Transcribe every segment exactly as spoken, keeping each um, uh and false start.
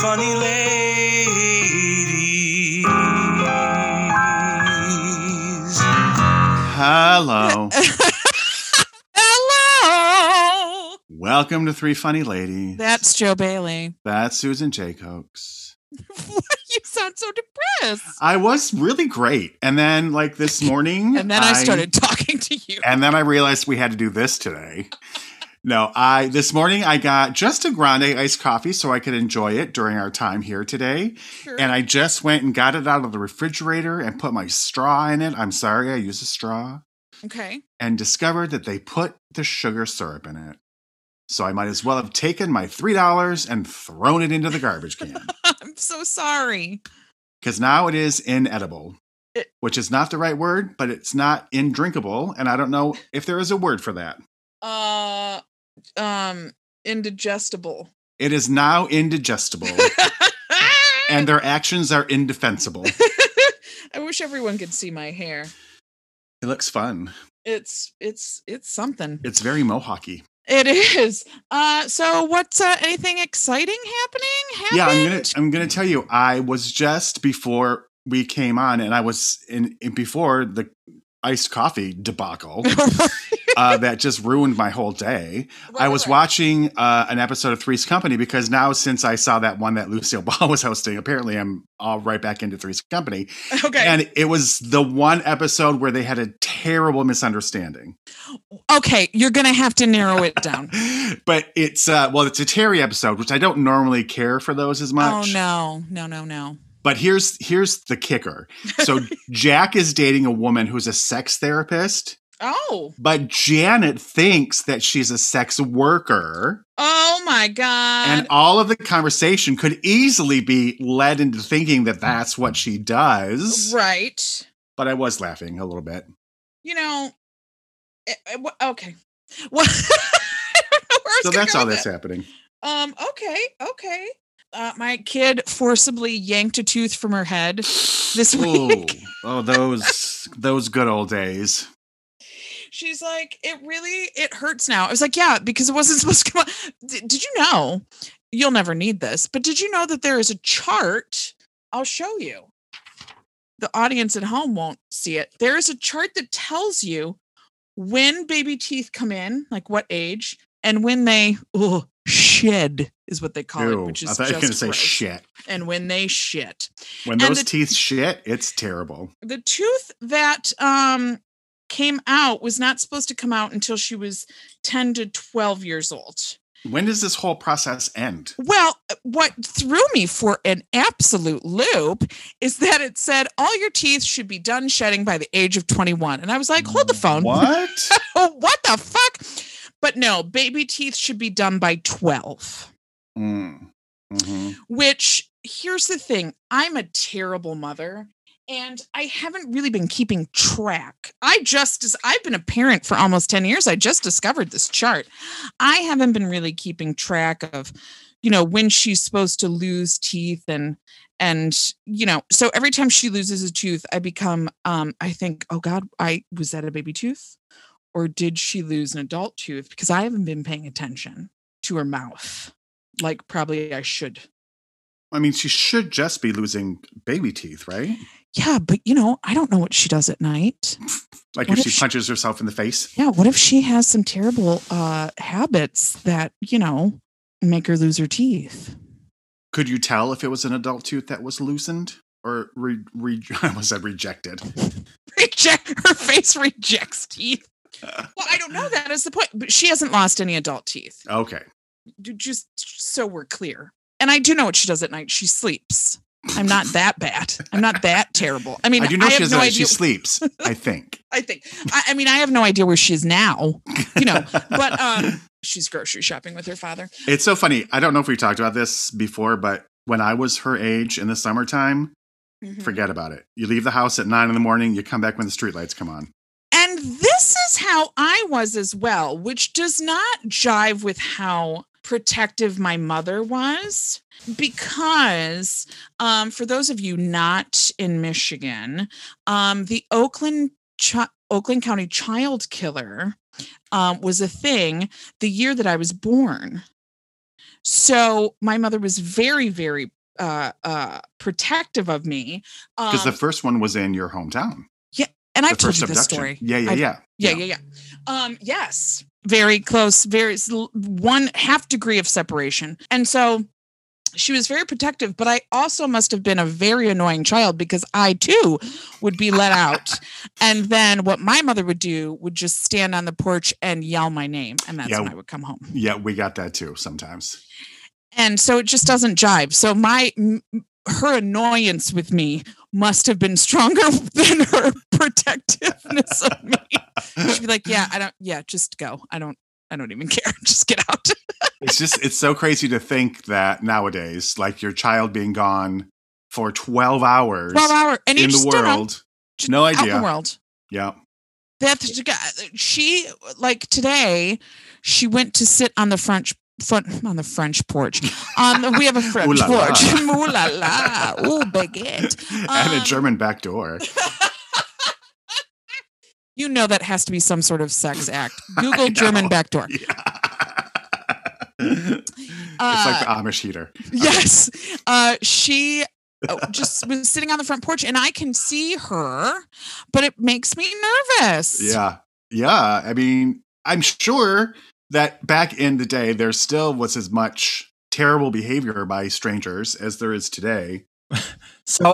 funny ladies. Hello. Hello. Welcome to Three Funny Ladies. That's Joe Bailey. That's Susan J. Cox. You sound so depressed. I was really great. And then like this morning. and then I, I started talking to you. And then I realized we had to do this today. No, I this morning I got just a grande iced coffee so I could enjoy it during our time here today. Sure. And I just went and got it out of the refrigerator and put my straw in it. I'm sorry, I used a straw. Okay. And discovered that they put the sugar syrup in it. So I might as well have taken my three dollars and thrown it into the garbage can. I'm so sorry. Because now it is inedible, it- which is not the right word, but it's not indrinkable. And I don't know if there is a word for that. Uh, um, indigestible. It is now indigestible. And their actions are indefensible. I wish everyone could see my hair. It looks fun. It's, it's, it's something. It's very Mohawky. It is. Uh, so what's uh, anything exciting happening? Happened? Yeah, I'm going to, I'm going to tell you, I was just before we came on and I was in, in before the iced coffee debacle. Uh, that just ruined my whole day. Right, I was right. watching uh, an episode of Three's Company because now since I saw that one that Lucille Ball was hosting, apparently I'm all right back into Three's Company. Okay. And it was the one episode where they had a terrible misunderstanding. Okay. You're going to have to narrow it down. But it's, uh, well, it's a Terry episode, which I don't normally care for those as much. Oh, no, no, no, no. But here's here's the kicker. So Jack is dating a woman who's a sex therapist. Oh. But Janet thinks that she's a sex worker. Oh, my God. And all of the conversation could easily be led into thinking that that's what she does. Right. But I was laughing a little bit. You know, it, it, okay. Well, I don't know where so that's all that's it. happening. Um. Okay. Okay. Uh, my kid forcibly yanked a tooth from her head this week. Ooh. Oh, those those good old days. She's like, it really, it hurts now. I was like, yeah, because it wasn't supposed to come out. D- did you know, you'll never need this, but did you know that there is a chart? I'll show you. The audience at home won't see it. There is a chart that tells you when baby teeth come in, like what age, and when they oh, shed is what they call Ew, it, which is I thought just I was gonna gross. Say shit. And when they shit. When and those the, teeth shit, it's terrible. The tooth that, um, came out was not supposed to come out until she was ten to twelve years old. When does this whole process end? Well, what threw me for an absolute loop is that it said all your teeth should be done shedding by the age of twenty-one. And I was like, hold the phone. What? What the fuck? But no, baby teeth should be done by twelve. Mm. Mm-hmm. Which, here's the thing. I'm a terrible mother. And I haven't really been keeping track. I just, as I've been a parent for almost ten years. I just discovered this chart. I haven't been really keeping track of, you know, when she's supposed to lose teeth and, and, you know, so every time she loses a tooth, I become, um, I think, oh God, I was that a baby tooth or did she lose an adult tooth? Because I haven't been paying attention to her mouth. Like probably I should. I mean, she should just be losing baby teeth, right? Yeah, but, you know, I don't know what she does at night. Like if, if she punches she, herself in the face? Yeah, what if she has some terrible uh, habits that, you know, make her lose her teeth? Could you tell if it was an adult tooth that was loosened? Or, re- re- I almost said rejected. Reject, her face rejects teeth. Well, I don't know. That is the point. But she hasn't lost any adult teeth. Okay. Just so we're clear. And I do know what she does at night. She sleeps. I'm not that bad. I'm not that terrible. I mean, I do know I she, have no idea. She sleeps, I think. I think. I, I mean, I have no idea where she is now, you know, but um, she's grocery shopping with her father. It's so funny. I don't know if we talked about this before, but when I was her age in the summertime, mm-hmm. forget about it. You leave the house at nine in the morning. You come back when the streetlights come on. And this is how I was as well, which does not jive with how protective my mother was, because um, for those of you not in Michigan, um, the Oakland chi- Oakland County child killer um, was a thing the year that I was born. So my mother was very, very uh, uh, protective of me. Because um, the first one was in your hometown. Yeah. And I've told you this story. Yeah, yeah, yeah. I've, yeah, yeah, yeah. yeah. Um, yes. Very close. Very one half degree of separation. And so she was very protective, but I also must have been a very annoying child because I too would be let out. And then what my mother would do would just stand on the porch and yell my name. And that's yeah, when I would come home. Yeah. We got that too sometimes. And so it just doesn't jive. So my, her annoyance with me must have been stronger than her protectiveness of me. She'd be like, yeah, I don't, yeah, just go. I don't, I don't even care. Just get out. It's just, it's so crazy to think that nowadays, like your child being gone for twelve hours, twelve hours. And in the world, out, no idea. In the world. Yeah. That's, she, like today, she went to sit on the French front on the French porch. Um, we have a French ooh la porch. La. Ooh la la. Ooh, baguette. Um, and a German back door. You know that has to be some sort of sex act. Google German backdoor. Yeah. Uh, it's like the Amish heater. Yes. Uh, she just was sitting on the front porch, and I can see her, but it makes me nervous. Yeah. Yeah. I mean, I'm sure that back in the day, there still was as much terrible behavior by strangers as there is today. So I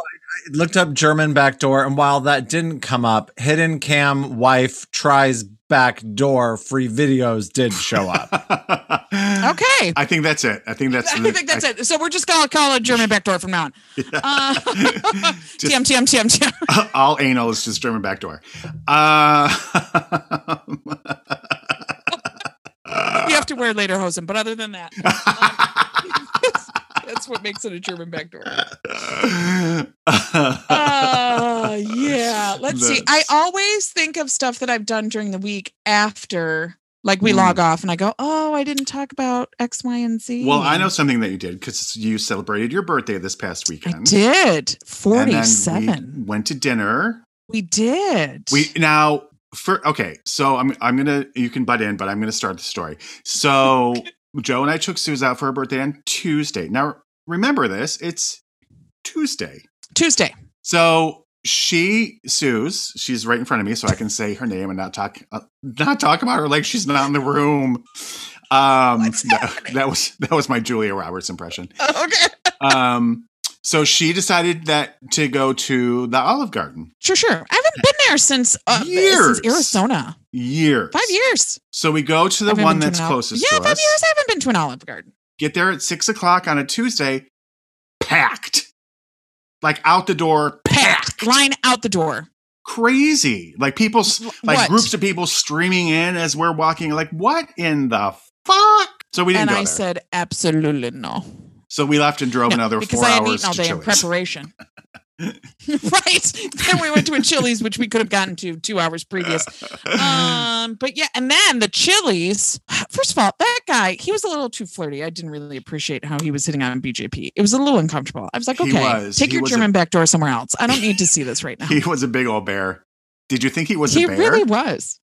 looked up German backdoor, and while that didn't come up, hidden cam wife tries backdoor free videos did show up. Okay, I think that's it. I think that's. I the, think that's I, it. So we're just gonna call it German backdoor from now on. Yeah. Uh, just, T M T M T M T M. All anal is just German backdoor. Uh, you have to wear lederhosen, but other than that. Um, That's what makes it a German backdoor. Oh, uh, yeah. Let's That's... see. I always think of stuff that I've done during the week after, like we mm. log off and I go, oh, I didn't talk about X, Y, and Z. Well, I know something that you did because you celebrated your birthday this past weekend. I did. forty-seven. And then we went to dinner. We did. We now, for okay, so I'm, I'm going to, you can butt in, but I'm going to start the story. So... Joe and I took Suze out for her birthday on Tuesday. Now, remember this. It's Tuesday. Tuesday. So she, Suze, she's right in front of me, so I can say her name and not talk uh, not talk about her like she's not in the room. Um, that, that was that was my Julia Roberts impression. Oh, okay. um, so she decided that to go to the Olive Garden. Sure, sure. I haven't been there since, uh, years. since Arizona. Years. Five years. So we go to the one that's closest to us. Yeah, five years. I haven't been to an Olive Garden. Get there at six o'clock on a Tuesday. Packed. Like out the door. Packed. packed. Line out the door. Crazy. Like people, like what? Groups of people streaming in as we're walking. Like what in the fuck? So we didn't go there. And I said, absolutely no. So we left and drove no, another four hours to Chili's. Because I had eaten all day in preparation. Right. Then we went to a Chili's, which we could have gotten to two hours previous. Um, but yeah, and then the Chili's, first of all, that guy, he was a little too flirty. I didn't really appreciate how he was hitting on B J P. It was a little uncomfortable. I was like, okay, was, take your German a, back door somewhere else. I don't need to see this right now. He was a big old bear. Did you think he was he a bear? He really was.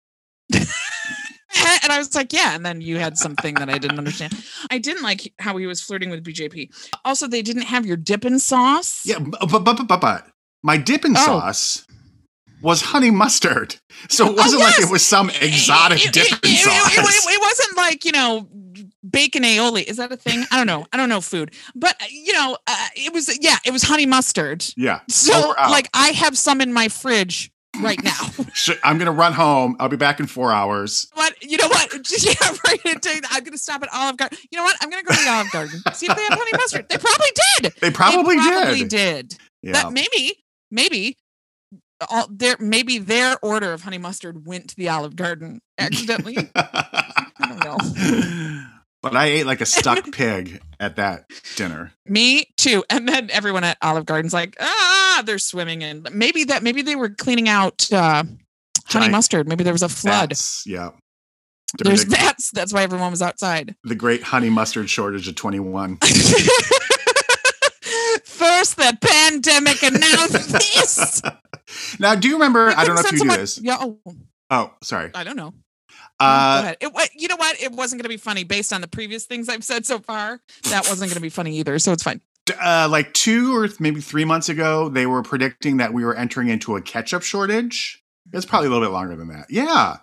And I was like, yeah. And then you had something that I didn't understand. I didn't like how he was flirting with B J P. Also, they didn't have your dippin' sauce. Yeah, but but but but my dippin' oh. sauce was honey mustard. So it wasn't oh, yes. like it was some exotic it, dippin' it, it, sauce. It, it, it wasn't like, you know, bacon aioli. Is that a thing? I don't know. I don't know food. But, you know, uh, it was, yeah, it was honey mustard. Yeah. So, like, I have some in my fridge. Right now, I'm gonna run home. I'll be back in four hours. What you know? What? Yeah, right. I'm gonna stop at Olive Garden. You know what? I'm gonna go to the Olive Garden. See if they have honey mustard. They probably did. They probably, they probably did. did. Yeah. But maybe, maybe, all their maybe their order of honey mustard went to the Olive Garden accidentally. I don't know. But I ate like a stuck pig at that dinner. Me too. And then everyone at Olive Garden's like, ah, they're swimming in. Maybe that, maybe they were cleaning out uh, honey mustard. Maybe there was a flood. That's, yeah. There There's big, that's, that's why everyone was outside. The great honey mustard shortage of twenty-one. First the pandemic and now this. Now, do you remember, I don't know if you so knew much, this. Yeah, oh, oh, sorry. I don't know. Uh, oh, it, you know what? It wasn't going to be funny based on the previous things I've said so far. That wasn't going to be funny either. So it's fine. Uh, like two or th- maybe three months ago, they were predicting that we were entering into a ketchup shortage. It's probably a little bit longer than that. Yeah.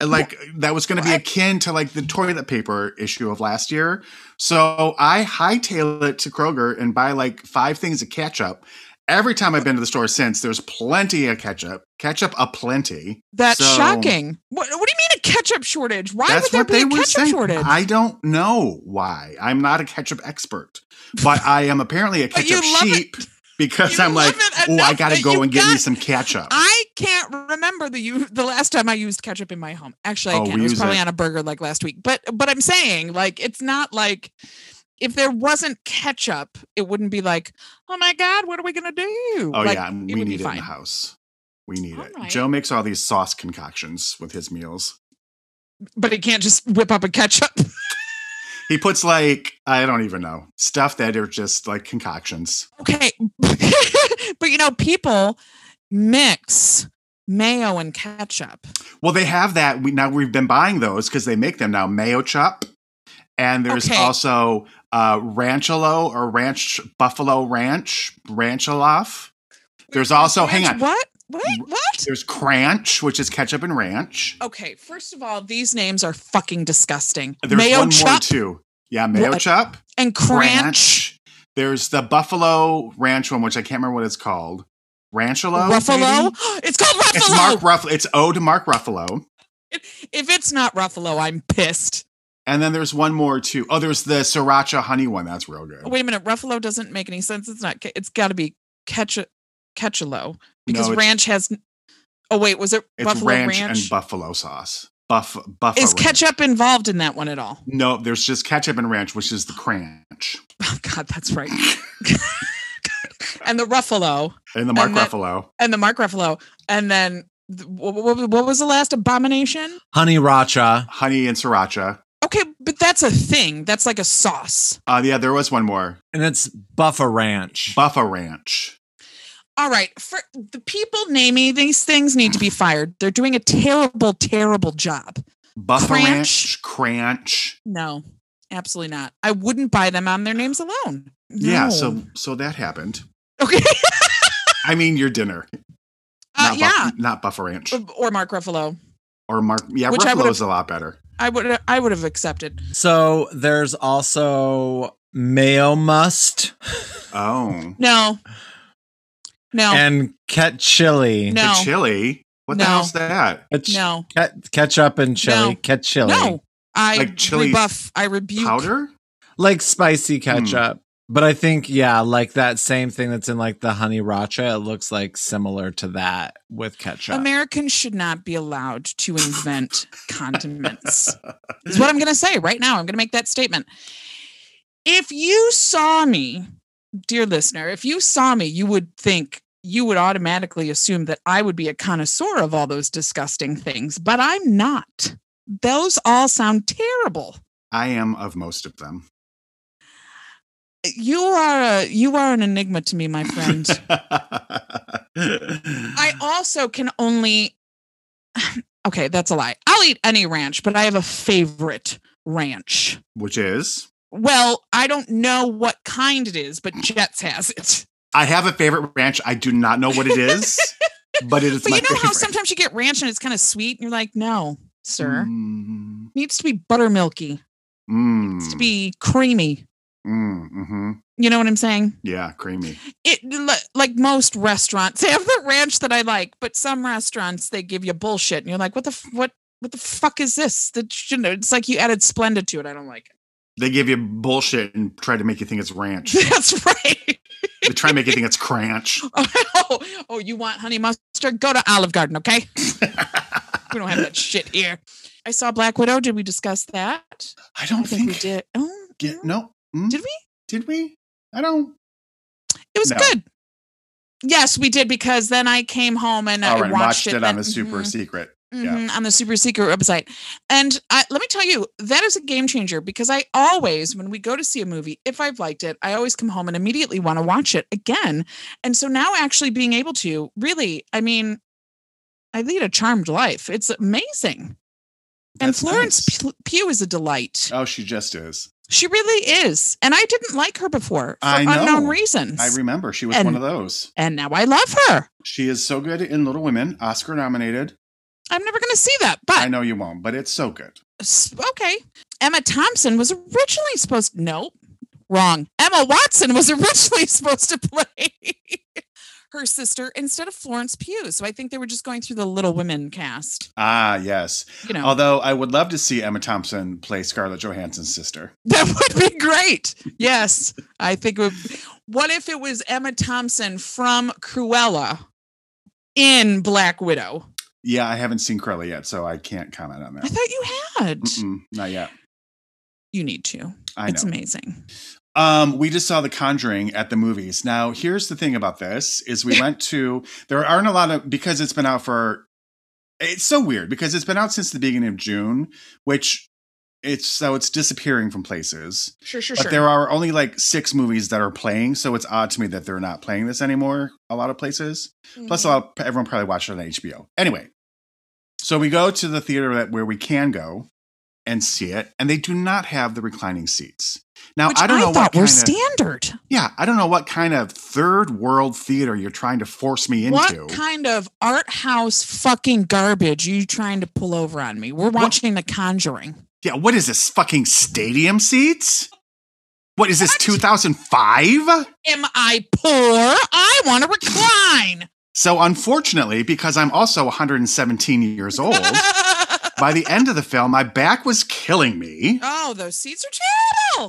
And like what? That was going to be akin to like the toilet paper issue of last year. So I hightail it to Kroger and buy like five things of ketchup. Every time I've been to the store since, there's plenty of ketchup. Ketchup aplenty. That's so shocking. What, what do you mean a ketchup shortage? Why would there be a ketchup saying. shortage? I don't know why. I'm not a ketchup expert, but I am apparently a ketchup sheep it. because you I'm like, oh, I gotta go and got, get me some ketchup. I can't remember the you the last time I used ketchup in my home. Actually, I oh, can't. It was probably it. on a burger like last week. But but I'm saying like it's not like. If there wasn't ketchup, it wouldn't be like, oh my God, what are we going to do? Oh like, yeah, we it need it fine. in the house. We need all it. Right. Joe makes all these sauce concoctions with his meals. But he can't just whip up a ketchup. He puts like, I don't even know, stuff that are just like concoctions. Okay. But you know, people mix mayo and ketchup. Well, they have that. We Now we've been buying those because they make them now. Mayo chop. And there's okay. also uh, rancholo or ranch buffalo ranch rancholof. There's also ranch, hang on what wait what there's cranch, which is ketchup and ranch. Okay, first of all, these names are fucking disgusting. There's mayo one chop. more too. Yeah, mayo what? chop and cranch. There's the buffalo ranch one, which I can't remember what it's called. Rancholo. Ruffalo. Maybe? It's called Ruffalo. It's Mark Ruffalo. It's ode to Mark Ruffalo. If it's not Ruffalo, I'm pissed. And then there's one more too. Oh, there's the sriracha honey one. That's real good. Wait a minute, Ruffalo doesn't make any sense. It's not. It's got to be ketchup, ketchulo because no, ranch has. Oh wait, was it it's buffalo ranch, ranch and buffalo sauce? Buff buffalo. Is ranch. ketchup involved in that one at all? No, there's just ketchup and ranch, which is the cranch. Oh God, that's right. And the Ruffalo. And the Mark and Ruffalo. The, and the Mark Ruffalo, and then what was the last abomination? Honey racha, honey and sriracha. Okay, but that's a thing. That's like a sauce. Uh, yeah, there was one more. And it's Buffa Ranch. Buffa Ranch. All right. For the people naming these things need to be fired. They're doing a terrible, terrible job. Buffa Ranch, Cranch. No, absolutely not. I wouldn't buy them on their names alone. No. Yeah, so so that happened. Okay. I mean, your dinner. Uh, not yeah. Buff, not Buffa Ranch. Or Mark Ruffalo. Or Mark. Yeah, Which Ruffalo's a lot better. I would I would have accepted. So there's also mayo must. Oh. No. No. And ket chili. No. Ket chili? What no. the hell's that? Ket- no. Ket- ketchup and chili. No. Ket chili. No. I like chili rebuff. I rebuke. Powder? Like spicy ketchup. Mm. But I think, yeah, like that same thing that's in like the honey racha, it looks like similar to that with ketchup. Americans should not be allowed to invent condiments. Is what I'm going to say right now. I'm going to make that statement. If you saw me, dear listener, if you saw me, you would think, you would automatically assume that I would be a connoisseur of all those disgusting things, but I'm not. Those all sound terrible. I am of most of them. You are a, you are an enigma to me, my friend. I also can only, okay, that's a lie. I'll eat any ranch, but I have a favorite ranch. Which is? Well, I don't know what kind it is, but Jets has it. I have a favorite ranch. I do not know what it is, but it is but my favorite. But you know favorite. How sometimes you get ranch and it's kind of sweet and you're like, no, sir. Mm. It needs to be buttermilky. Mm. It needs to be creamy. Mm, mm-hmm. You know what I'm saying? Yeah, creamy. It like most restaurants they have the ranch that I like, but some restaurants they give you bullshit, and you're like, "What the f- what what the fuck is this?" That you know, it's like you added Splenda to it. I don't like it. They give you bullshit and try to make you think it's ranch. That's right. They try to make you think it's cranch. Oh, oh, you want honey mustard? Go to Olive Garden, okay? We don't have that shit here. I saw Black Widow. Did we discuss that? I don't I think, think we did. Oh, yeah, no. Mm? Did we? Did we? I don't. It was no. good. Yes, we did because then I came home and All I right, watched, watched it, it on the super mm-hmm, secret. Mm-hmm, yeah. On the super secret website. And I, let me tell you, that is a game changer because I always, when we go to see a movie, if I've liked it, I always come home and immediately want to watch it again. And so now actually being able to really, I mean, I lead a charmed life. It's amazing. That's and Florence nice. Pugh is a delight. Oh, she just is. She really is. And I didn't like her before for I know. unknown reasons. I remember. She was and, one of those. And now I love her. She is so good in Little Women, Oscar nominated. I'm never going to see that, but I know you won't, but it's so good. Okay. Emma Thompson was originally supposed to, no, wrong. Emma Watson was originally supposed to play her sister instead of Florence Pugh. So I think they were just going through the Little Women cast. Ah, yes. You know. Although I would love to see Emma Thompson play Scarlett Johansson's sister. That would be great. Yes. I think it would. What if it was Emma Thompson from Cruella in Black Widow? Yeah, I haven't seen Cruella yet, so I can't comment on that. I thought you had. Mm-mm, not yet. You need to. I know. It's amazing. Um, we just saw The Conjuring at the movies. Now, here's the thing about this is we went to, there aren't a lot of, because it's been out for, it's so weird because it's been out since the beginning of June, which it's, so it's disappearing from places. Sure, sure, but sure. But there are only like six movies that are playing. So it's odd to me that they're not playing this anymore. A lot of places. Mm-hmm. Plus a lot of, everyone probably watched it on H B O. Anyway. So we go to the theater that where we can go and see it, and they do not have the reclining seats. Now, Which I don't know I what kind were of, standard. Yeah, I don't know what kind of third world theater you're trying to force me into. What kind of art house fucking garbage are you trying to pull over on me? We're watching what? The Conjuring. Yeah, what is this, fucking stadium seats? What is this, two thousand five? Am I poor? I want to recline. So unfortunately, because I'm also one hundred seventeen years old, by the end of the film, my back was killing me. Oh, those seats are terrible.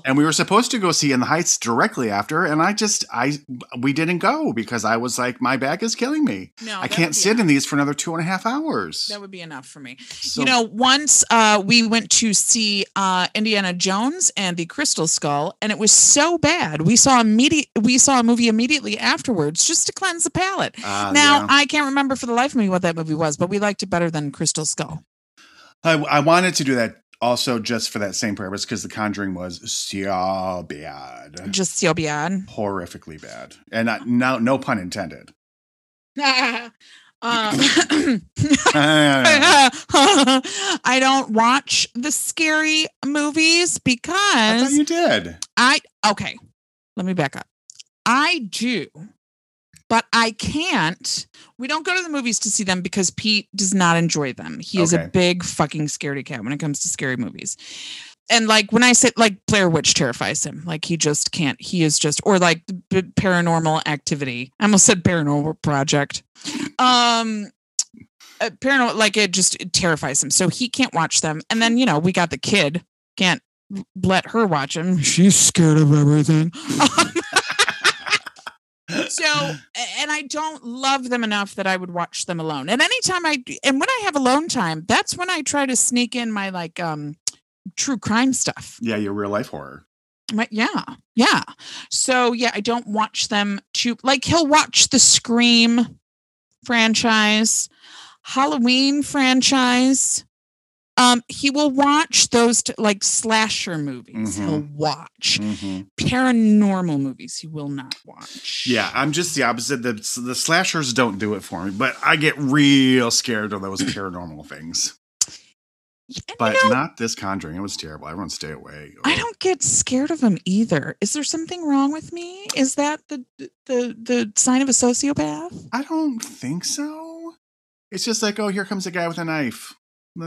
And we were supposed to go see In the Heights directly after, and I just, I we didn't go because I was like, my back is killing me. No, I can't sit enough. in these for another two and a half hours. That would be enough for me. So, you know, once uh, we went to see uh, Indiana Jones and the Crystal Skull, and it was so bad. We saw, immediate, we saw a movie immediately afterwards just to cleanse the palate. Uh, now, yeah. I can't remember for the life of me what that movie was, but we liked it better than Crystal Skull. I, I wanted to do that also just for that same purpose because The Conjuring was so bad. Just so bad. Horrifically bad. And I, no no pun intended. um, I don't watch the scary movies because... I thought you did. I Okay, let me back up. I do, but I can't. We don't go to the movies to see them because Pete does not enjoy them. He okay. is a big fucking scaredy cat when it comes to scary movies. And like when I say like Blair Witch terrifies him, like he just can't. He is just or like Paranormal Activity. I almost said Paranormal Project. Um, uh, paranormal like it just it terrifies him, so he can't watch them. And then you know we got the kid, can't let her watch him. She's scared of everything. Um, So, and I don't love them enough that I would watch them alone. And anytime I, and when I have alone time, that's when I try to sneak in my like um, true crime stuff. Yeah. Your real life horror. My, yeah. Yeah. So yeah, I don't watch them to like, he'll watch the Scream franchise, Halloween franchise. Um, he will watch those t- like slasher movies. Mm-hmm. He'll watch mm-hmm. paranormal movies. He will not watch. Yeah, I'm just the opposite. The, the slashers don't do it for me, but I get real scared of those paranormal things. And but you know, not this Conjuring. It was terrible. Everyone stay away. Oh. I don't get scared of them either. Is there something wrong with me? Is that the the the sign of a sociopath? I don't think so. It's just like, oh, here comes a guy with a knife. Oh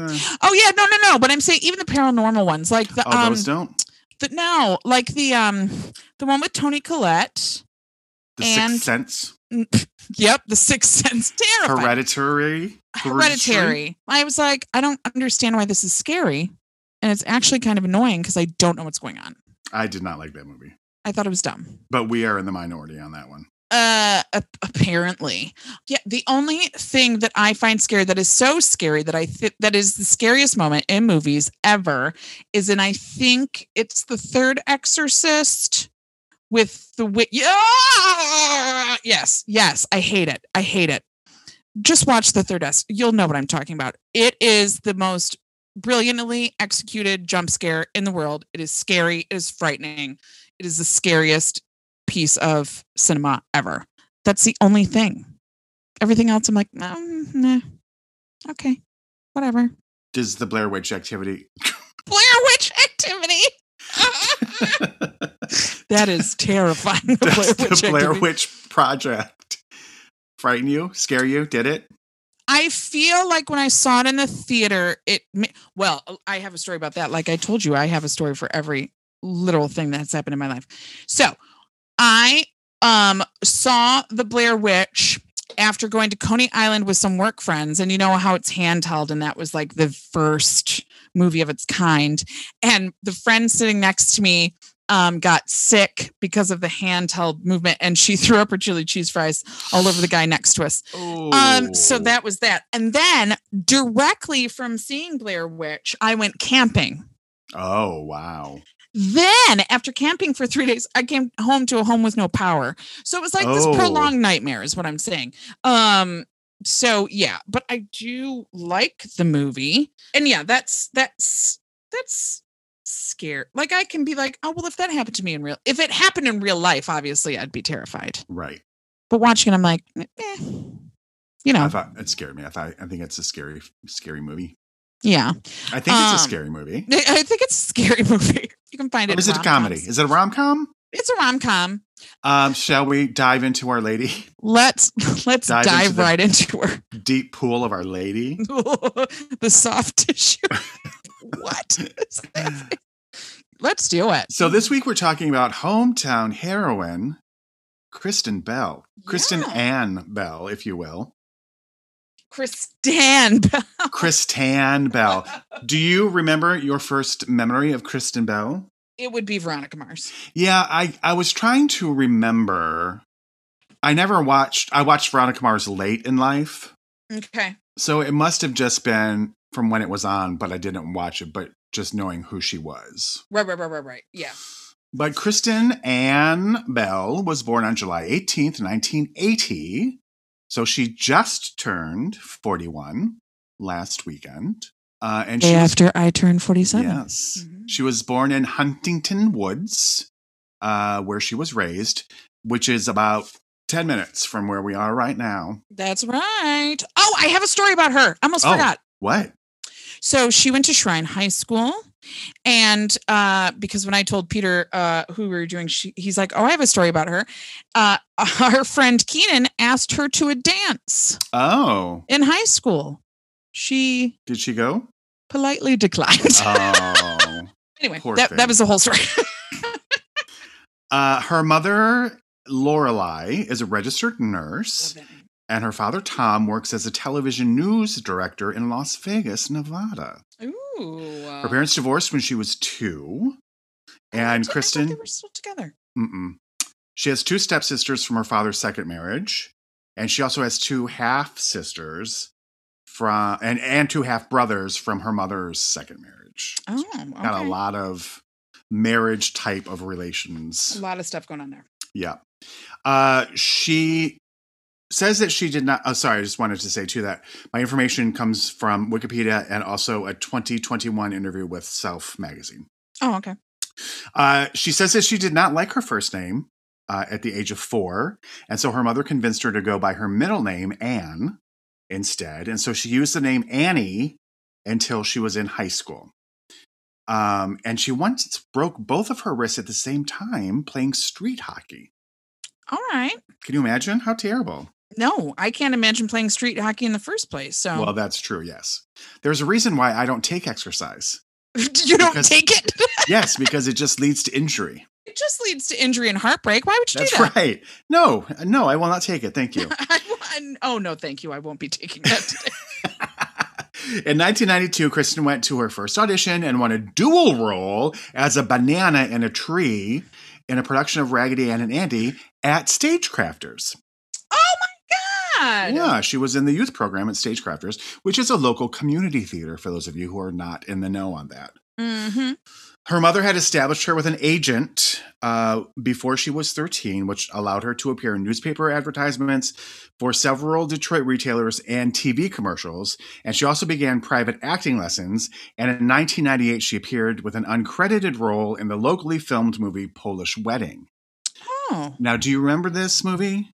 yeah, no, no, no. But I'm saying even the paranormal ones, like the oh, um, those don't. The, no, like the um, the one with Toni Collette. The and, Sixth Sense. N- yep, The Sixth Sense. Terrifying. Hereditary. Hereditary. Hereditary. I was like, I don't understand why this is scary, and it's actually kind of annoying because I don't know what's going on. I did not like that movie. I thought it was dumb. But we are in the minority on that one. Uh, apparently, yeah. The only thing that I find scary that is so scary that I think that is the scariest moment in movies ever is, and I think it's the third Exorcist with the witch. Yeah! Yes, yes. I hate it. I hate it. Just watch the third S. You'll know what I'm talking about. It is the most brilliantly executed jump scare in the world. It is scary. It is frightening. It is the scariest piece of cinema ever. That's the only thing. Everything else I'm like, no, nah, okay, whatever. does the Blair Witch Activity. Blair Witch Activity. That is terrifying. The Blair, Witch, the Blair Activity. Witch Project frighten you, scare you? Did it? I feel like when I saw it in the theater, it well, I have a story about that. Like I told you, I have a story for every literal thing that's happened in my life. So I um, saw the Blair Witch after going to Coney Island with some work friends, and you know how it's handheld, and that was like the first movie of its kind. And the friend sitting next to me um, got sick because of the handheld movement, and she threw up her chili cheese fries all over the guy next to us. Oh. Um, so that was that. And then directly from seeing Blair Witch, I went camping. Oh, wow. Then after camping for three days, I came home to a home with no power. So it was like oh. this prolonged nightmare is what I'm saying. Um, so yeah, but I do like the movie. And yeah, that's, that's, that's, scared. Like I can be like, oh well, if that happened to me in real, if it happened in real life, obviously I'd be terrified. Right. But watching it, I'm like, eh. You know. I thought it scared me. I thought I think it's a scary, scary movie. Yeah. I think um, it's a scary movie. I think it's a scary movie. You can find it. Or is it a comedy? Is it a rom com? It's a rom com. Um, shall we dive into Our Lady? Let's let's dive, dive into right into her deep pool of Our Lady. The soft tissue. What? Let's do it. So this week we're talking about hometown heroine, Kristen Bell. Yeah. Kristen Ann Bell, if you will. Kristen Bell. Kristen Bell. Do you remember your first memory of Kristen Bell? It would be Veronica Mars. Yeah, I, I was trying to remember. I never watched, I watched Veronica Mars late in life. Okay. So it must have just been from when it was on, but I didn't watch it, but just knowing who she was. Right, right, right, right, right. Yeah. But Kristen Ann Bell was born on July eighteenth, nineteen eighty. So she just turned forty-one last weekend. Uh, and she After was, I turned forty-seven. Yes. Mm-hmm. She was born in Huntington Woods, uh, where she was raised, which is about ten minutes from where we are right now. That's right. Oh, I have a story about her. I almost oh, forgot. What? So she went to Shrine High School, and uh, because when I told Peter uh, who we were doing, she, he's like, oh, I have a story about her. Uh, our friend Keenan asked her to a dance. Oh. In high school. She. Did she go? Politely declined. Oh. Anyway, that, that was the whole story. uh, her mother, Lorelei, is a registered nurse. And her father, Tom, works as a television news director in Las Vegas, Nevada. Ooh. Uh, her parents divorced when she was two. And I Kristen... I thought they were still together. Mm-mm. She has two stepsisters from her father's second marriage. And she also has two half-sisters from... And, and two half-brothers from her mother's second marriage. Oh, so okay. Got a lot of marriage type of relations. A lot of stuff going on there. Yeah. Uh, she... Says that she did not. Oh, sorry. I just wanted to say too that my information comes from Wikipedia and also a twenty twenty-one interview with Self magazine. Oh, okay. Uh, she says that she did not like her first name uh, at the age of four, and so her mother convinced her to go by her middle name Anne instead, and so she used the name Annie until she was in high school. Um, and she once broke both of her wrists at the same time playing street hockey. All right. Can you imagine? How terrible. No, I can't imagine playing street hockey in the first place. So, well, that's true. Yes, there's a reason why I don't take exercise. You don't because, take it. Yes, because it just leads to injury. It just leads to injury and heartbreak. Why would you that's do that? That's right. No, no, I will not take it. Thank you. I, I, oh no, thank you. I won't be taking that today. In nineteen ninety-two, Kristen went to her first audition and won a dual role as a banana in a tree in a production of Raggedy Ann and Andy at Stagecrafters. Oh my God! Yeah, she was in the youth program at Stagecrafters, which is a local community theater for those of you who are not in the know on that. Mm-hmm. Her mother had established her with an agent uh, before she was thirteen, which allowed her to appear in newspaper advertisements for several Detroit retailers and T V commercials. And she also began private acting lessons. And in nineteen ninety-eight, she appeared with an uncredited role in the locally filmed movie Polish Wedding. Oh. Now, do you remember this movie?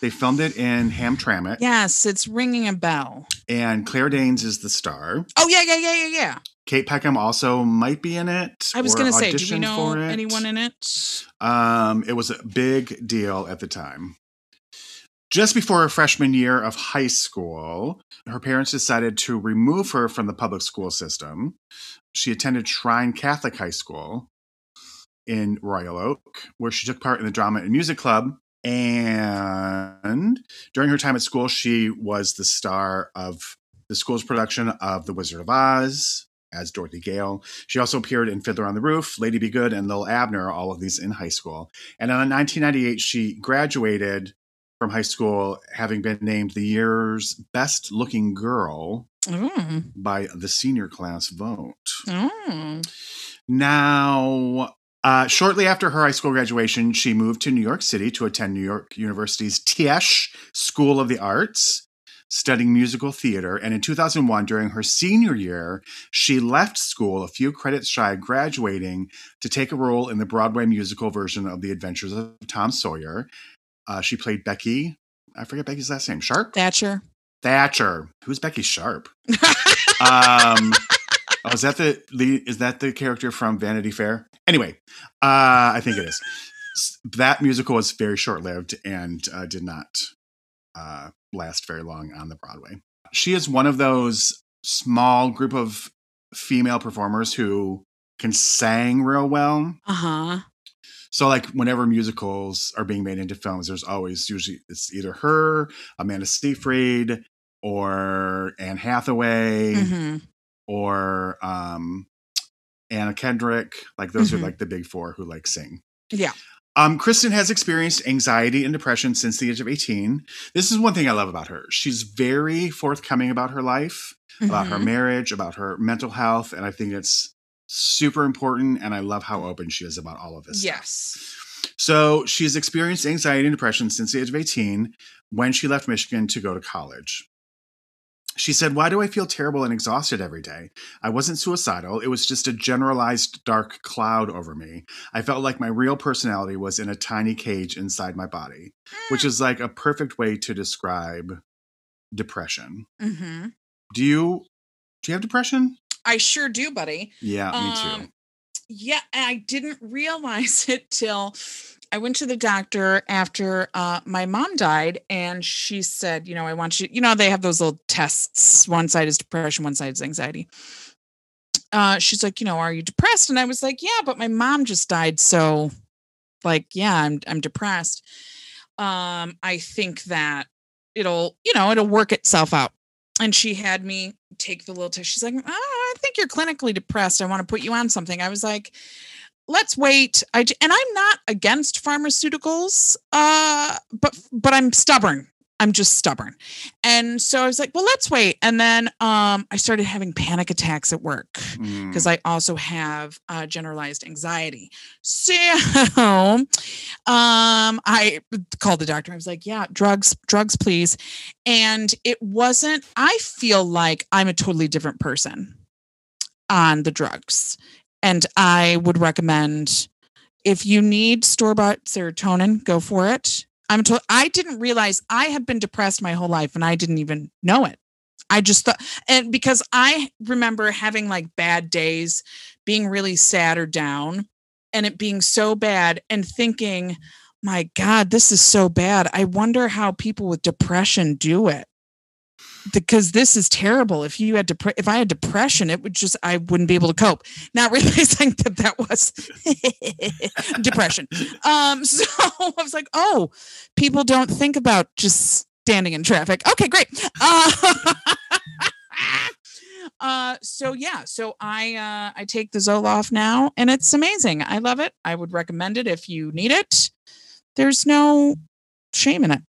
They filmed it in Hamtramck. Yes, it's ringing a bell. And Claire Danes is the star. Oh, yeah, yeah, yeah, yeah, yeah. Kate Peckham also might be in it. I was going to say, do we know anyone in it? Um, it was a big deal at the time. Just before her freshman year of high school, her parents decided to remove her from the public school system. She attended Shrine Catholic High School in Royal Oak, where she took part in the drama and music club. And during her time at school, she was the star of the school's production of The Wizard of Oz as Dorothy Gale. She also appeared in Fiddler on the Roof, Lady Be Good, and Lil Abner, all of these in high school. And in nineteen ninety-eight, she graduated from high school, having been named the year's best looking girl mm. by the senior class vote. Mm. Now... Uh, shortly after her high school graduation, she moved to New York City to attend New York University's Tisch School of the Arts, studying musical theater. And in two thousand one, during her senior year, she left school a few credits shy of graduating to take a role in the Broadway musical version of The Adventures of Tom Sawyer. Uh, she played Becky, I forget Becky's last name, Sharp? Thatcher. Thatcher. Who's Becky Sharp? um, oh, is that the is that the character from Vanity Fair? Anyway, uh, I think it is. That musical was very short-lived and uh, did not uh, last very long on the Broadway. She is one of those small group of female performers who can sing real well. Uh-huh. So, like, whenever musicals are being made into films, there's always usually it's either her, Amanda Seyfried, or Anne Hathaway, mm-hmm. or... Um, Anna Kendrick, like those mm-hmm. are like the big four who like sing. Yeah. Um, Kristen has experienced anxiety and depression since the age of eighteen. This is one thing I love about her. She's very forthcoming about her life, mm-hmm. about her marriage, about her mental health. And I think it's super important. And I love how open she is about all of this. Yes. Stuff. So she's experienced anxiety and depression since the age of eighteen when she left Michigan to go to college. She said, "Why do I feel terrible and exhausted every day? I wasn't suicidal. It was just a generalized dark cloud over me. I felt like my real personality was in a tiny cage inside my body," which is like a perfect way to describe depression. Mm-hmm. Do you, do you have depression? I sure do, buddy. Yeah, um, me too. Yeah, I didn't realize it till I went to the doctor after uh, my mom died, and she said, you know, I want you, you know, they have those little tests. One side is depression, one side is anxiety. Uh, she's like, you know, are you depressed? And I was like, yeah, but my mom just died. So like, yeah, I'm, I'm depressed. Um, I think that it'll, you know, it'll work itself out. And she had me take the little test. She's like, oh, I think you're clinically depressed. I want to put you on something. I was like, let's wait. I, and I'm not against pharmaceuticals, uh, but, but I'm stubborn. I'm just stubborn. And so I was like, well, let's wait. And then um, I started having panic attacks at work because mm. I also have uh, generalized anxiety. So um, I called the doctor. I was like, yeah, drugs, drugs, please. And it wasn't, I feel like I'm a totally different person on the drugs. And I would recommend, if you need store-bought serotonin, go for it. I'm told, I didn't realize I have been depressed my whole life and I didn't even know it. I just thought, and because I remember having like bad days, being really sad or down, and it being so bad and thinking, my God, this is so bad. I wonder how people with depression do it. Because this is terrible. If you had dep- if I had depression, it would just, I wouldn't be able to cope. Not realizing that that was depression. Um, so I was like, oh, people don't think about just standing in traffic. Okay, great. Uh, uh, so yeah, so I uh, I take the Zoloft now, and it's amazing. I love it. I would recommend it if you need it. There's no shame in it.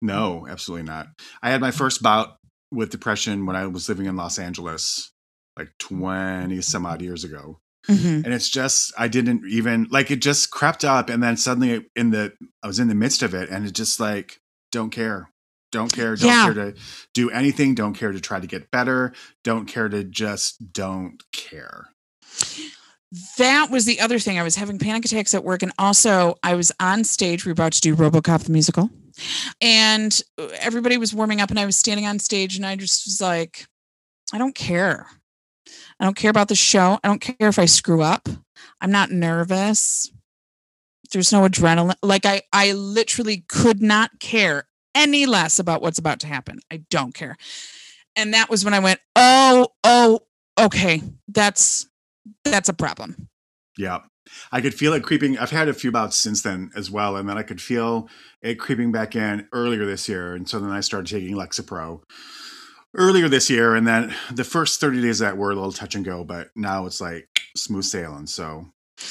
No, absolutely not. I had my first bout with depression when I was living in Los Angeles, like twenty some odd years ago. Mm-hmm. And it's just, I didn't even, like, it just crept up. And then suddenly in the, I was in the midst of it, and it just like, don't care, don't care, don't yeah. care to do anything. Don't care to try to get better. Don't care to just don't care. That was the other thing. I was having panic attacks at work. And also I was on stage. We were about to do RoboCop the musical. And everybody was warming up and I was standing on stage and I just was like, I don't care. I don't care about the show. I don't care if I screw up. I'm not nervous. There's no adrenaline. Like I, I literally could not care any less about what's about to happen. I don't care. And that was when I went, oh, oh, okay. That's, that's a problem. Yeah. I could feel it creeping. I've had a few bouts since then as well. And then I could feel it creeping back in earlier this year. And so then I started taking Lexapro earlier this year. And then the first thirty days that were a little touch and go, but now it's like smooth sailing. So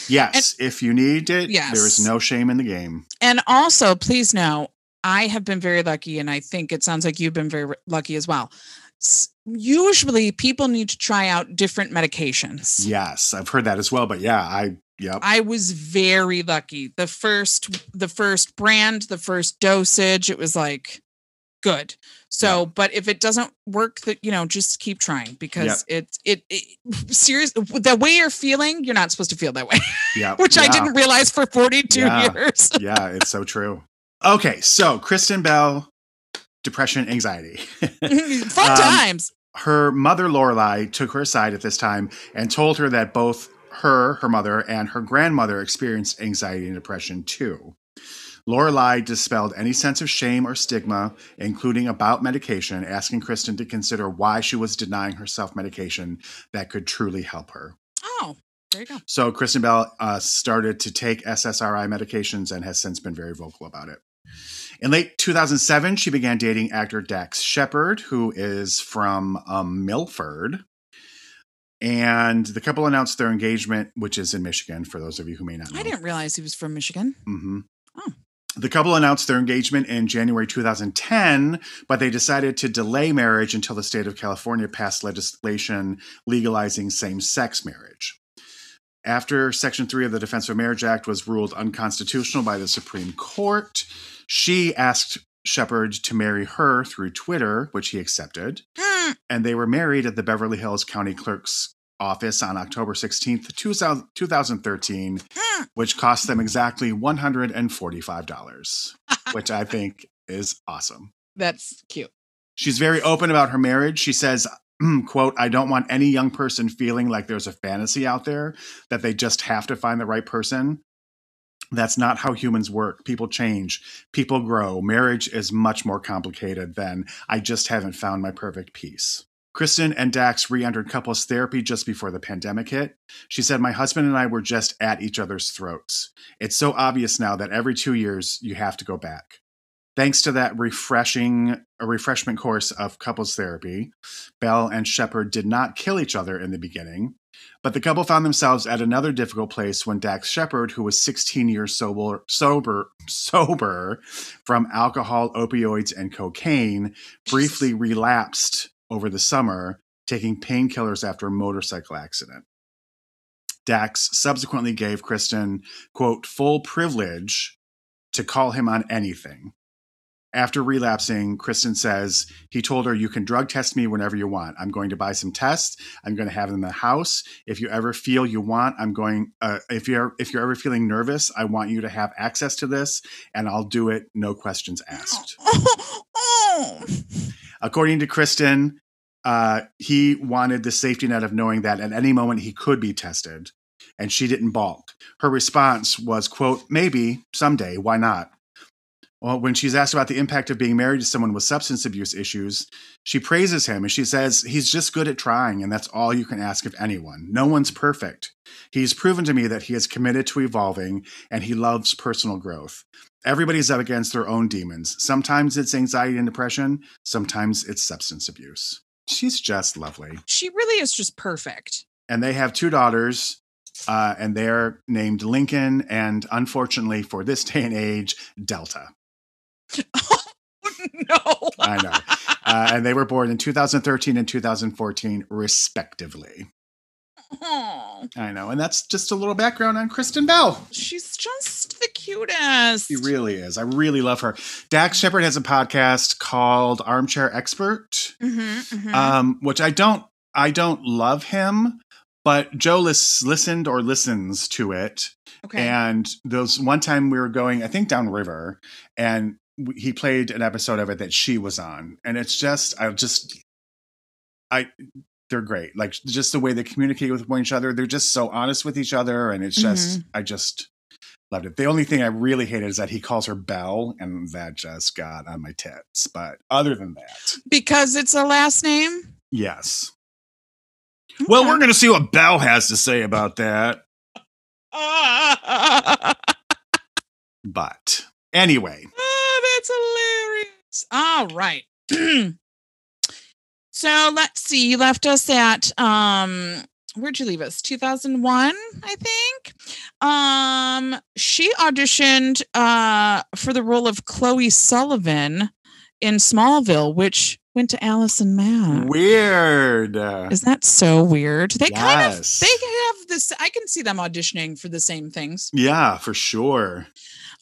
yes, and, if you need it, yes. There is no shame in the game. And also please know, I have been very lucky. And I think it sounds like you've been very lucky as well. Usually people need to try out different medications. Yes. I've heard that as well, but yeah, I, Yep. I was very lucky. The first, the first brand, the first dosage, it was like, good. So, yep. But if it doesn't work, that, you know, just keep trying because yep. it, it, it seriously, the way you're feeling, you're not supposed to feel that way, yep. Which yeah. I didn't realize for forty-two yeah. years. Yeah. It's so true. Okay. So Kristen Bell, depression, anxiety, fun um, times. Her mother, Lorelei, took her aside at this time and told her that both Her, her mother, and her grandmother experienced anxiety and depression too. Lorelei dispelled any sense of shame or stigma, including about medication, asking Kristen to consider why she was denying herself medication that could truly help her. Oh, there you go. So Kristen Bell uh, started to take S S R I medications and has since been very vocal about it. In late two thousand seven, she began dating actor Dax Shepard, who is from um, Milford. And the couple announced their engagement, which is in Michigan, for those of you who may not know. I didn't realize he was from Michigan. Mm-hmm. Oh. The couple announced their engagement in January two thousand ten, but they decided to delay marriage until the state of California passed legislation legalizing same-sex marriage. After Section three of the Defense of Marriage Act was ruled unconstitutional by the Supreme Court, she asked Shepard to marry her through Twitter, which he accepted. And they were married at the Beverly Hills County Clerk's office on October sixteenth, two thousand thirteen, which cost them exactly one hundred forty-five dollars, which I think is awesome. That's cute. She's very open about her marriage. She says, quote, I don't want any young person feeling like there's a fantasy out there that they just have to find the right person. That's not how humans work. People change. People grow. Marriage is much more complicated than I just haven't found my perfect piece. Kristen and Dax re-entered couples therapy just before the pandemic hit. She said, my husband and I were just at each other's throats. It's so obvious now that every two years you have to go back. Thanks to that refreshing, a refreshment course of couples therapy, Bell and Shepard did not kill each other in the beginning. But the couple found themselves at another difficult place when Dax Shepard, who was sixteen years sober, sober, sober from alcohol, opioids, and cocaine, briefly relapsed over the summer, taking painkillers after a motorcycle accident. Dax subsequently gave Kristen, quote, full privilege to call him on anything. After relapsing, Kristen says, he told her, you can drug test me whenever you want. I'm going to buy some tests. I'm going to have them in the house. If you ever feel you want, I'm going, uh, if you're, if you're ever feeling nervous, I want you to have access to this and I'll do it. No questions asked. According to Kristen, uh, he wanted the safety net of knowing that at any moment he could be tested, and she didn't balk. Her response was, quote, maybe someday, why not? Well, when she's asked about the impact of being married to someone with substance abuse issues, she praises him and she says, he's just good at trying, and that's all you can ask of anyone. No one's perfect. He's proven to me that he is committed to evolving and he loves personal growth. Everybody's up against their own demons. Sometimes it's anxiety and depression. Sometimes it's substance abuse. She's just lovely. She really is just perfect. And they have two daughters. Uh, and they're named Lincoln and, unfortunately for this day and age, Delta. Oh, no. I know. Uh, and they were born in two thousand thirteen and two thousand fourteen, respectively. Oh. I know. And that's just a little background on Kristen Bell. She's just the cutest. She really is. I really love her. Dax Shepard has a podcast called Armchair Expert, mm-hmm, mm-hmm. Um, which I don't, I don't love him. But Joe lis- listened or listens to it. Okay. And those one time we were going, I think, downriver, and he played an episode of it that she was on. And it's just, I just, I, they're great. Like just the way they communicate with one each other. They're just so honest with each other. And it's just, mm-hmm. I just loved it. The only thing I really hated is that he calls her Bell, and that just got on my tits. But other than that. Because it's a last name? Yes. Okay. Well, we're going to see what Bell has to say about that. But anyway. Oh, that's hilarious. All right. So let's see. You left us at, um, where'd you leave us? two thousand one, I think. Um, she auditioned uh, for the role of Chloe Sullivan in Smallville, which went to Allison Mack. Weird. Is that so weird? They yes. kind of, they have this, I can see them auditioning for the same things. Yeah, for sure.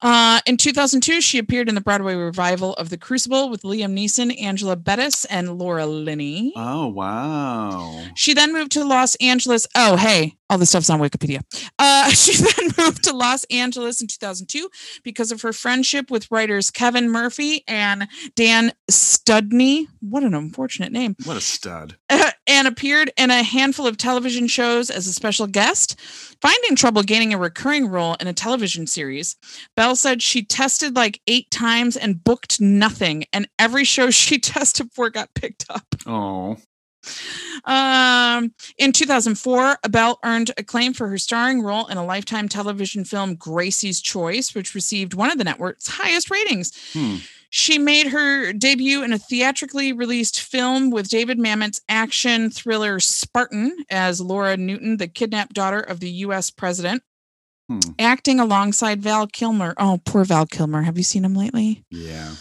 Uh, in two thousand two, she appeared in the Broadway revival of The Crucible with Liam Neeson, Angela Bettis, and Laura Linney. Oh, wow. She then moved to Los Angeles. Oh, hey, all this stuff's on Wikipedia. Uh, she then moved to Los Angeles in two thousand two because of her friendship with writers Kevin Murphy and Dan Studney. What an unfortunate name. What a stud. Uh, and appeared in a handful of television shows as a special guest, finding trouble gaining a recurring role in a television series. Bell said she tested like eight times and booked nothing, and every show she tested for got picked up. Oh. Um, in two thousand four, Bell earned acclaim for her starring role in a Lifetime television film, Gracie's Choice, which received one of the network's highest ratings. Hmm. She made her debut in a theatrically released film with David Mamet's action thriller Spartan as Laura Newton, the kidnapped daughter of the U S president, hmm. acting alongside Val Kilmer. Oh, poor Val Kilmer. Have you seen him lately? Yeah.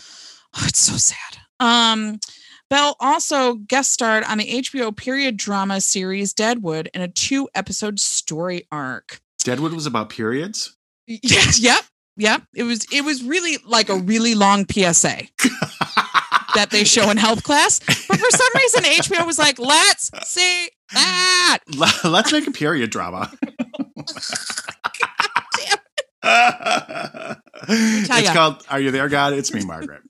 Oh, it's so sad. Um, Bell also guest starred on the H B O period drama series Deadwood in a two-episode story arc. Deadwood was about periods? Yes. Yep. Yeah, it was it was really like a really long P S A that they show in health class. But for some reason, H B O was like, let's see that. Let's make a period drama. God damn it. Uh, it's ya. Called Are You There, God? It's Me, Margaret.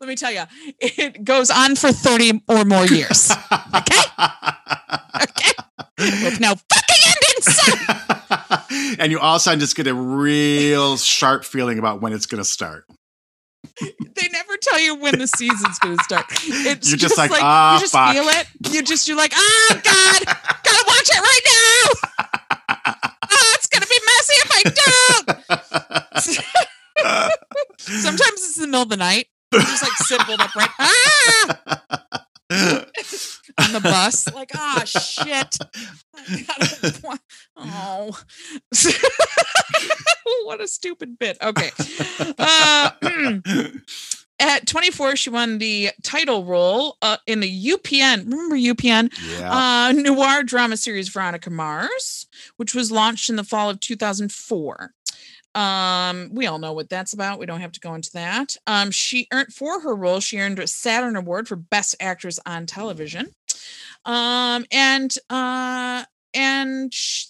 Let me tell you, it goes on for thirty or more years. Okay? Okay? With no fucking end in sight. And you also just get a real sharp feeling about when it's going to start. They never tell you when the season's going to start. It's you're just, just like, ah, like, oh, you just fuck. Feel it. You just, you're like, oh, God, gotta watch it right now. Oh, it's going to be messy if I don't. Sometimes it's in the middle of the night. I'm just like sitting up right. Ah! On the bus, like, ah, oh, shit. Oh, what a stupid bit. Okay. Uh, at twenty-four, she won the title role uh, in the U P N. Remember U P N? Yeah. Uh, noir drama series Veronica Mars, which was launched in the fall of two thousand four. Um, we all know what that's about. We don't have to go into that. Um, she earned for her role, she earned a Saturn Award for Best Actress on Television. Um, and, uh, and she,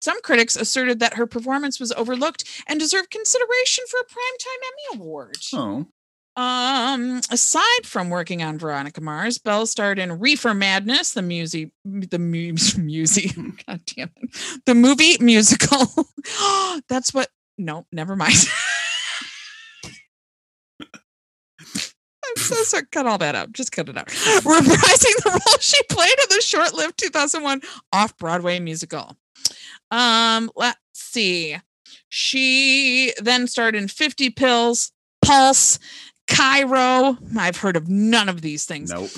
some critics asserted that her performance was overlooked and deserved consideration for a Primetime Emmy Award. Oh. Um, aside from working on Veronica Mars, Bell starred in Reefer Madness, the music, the mu- music, God damn it, the movie musical. That's what. No, never mind. I'm so sorry. Cut all that out. Just cut it out. Reprising the role she played in the short-lived two thousand one off-Broadway musical. Um, let's see. She then starred in fifty Pills, Pulse, Cairo. I've heard of none of these things. Nope.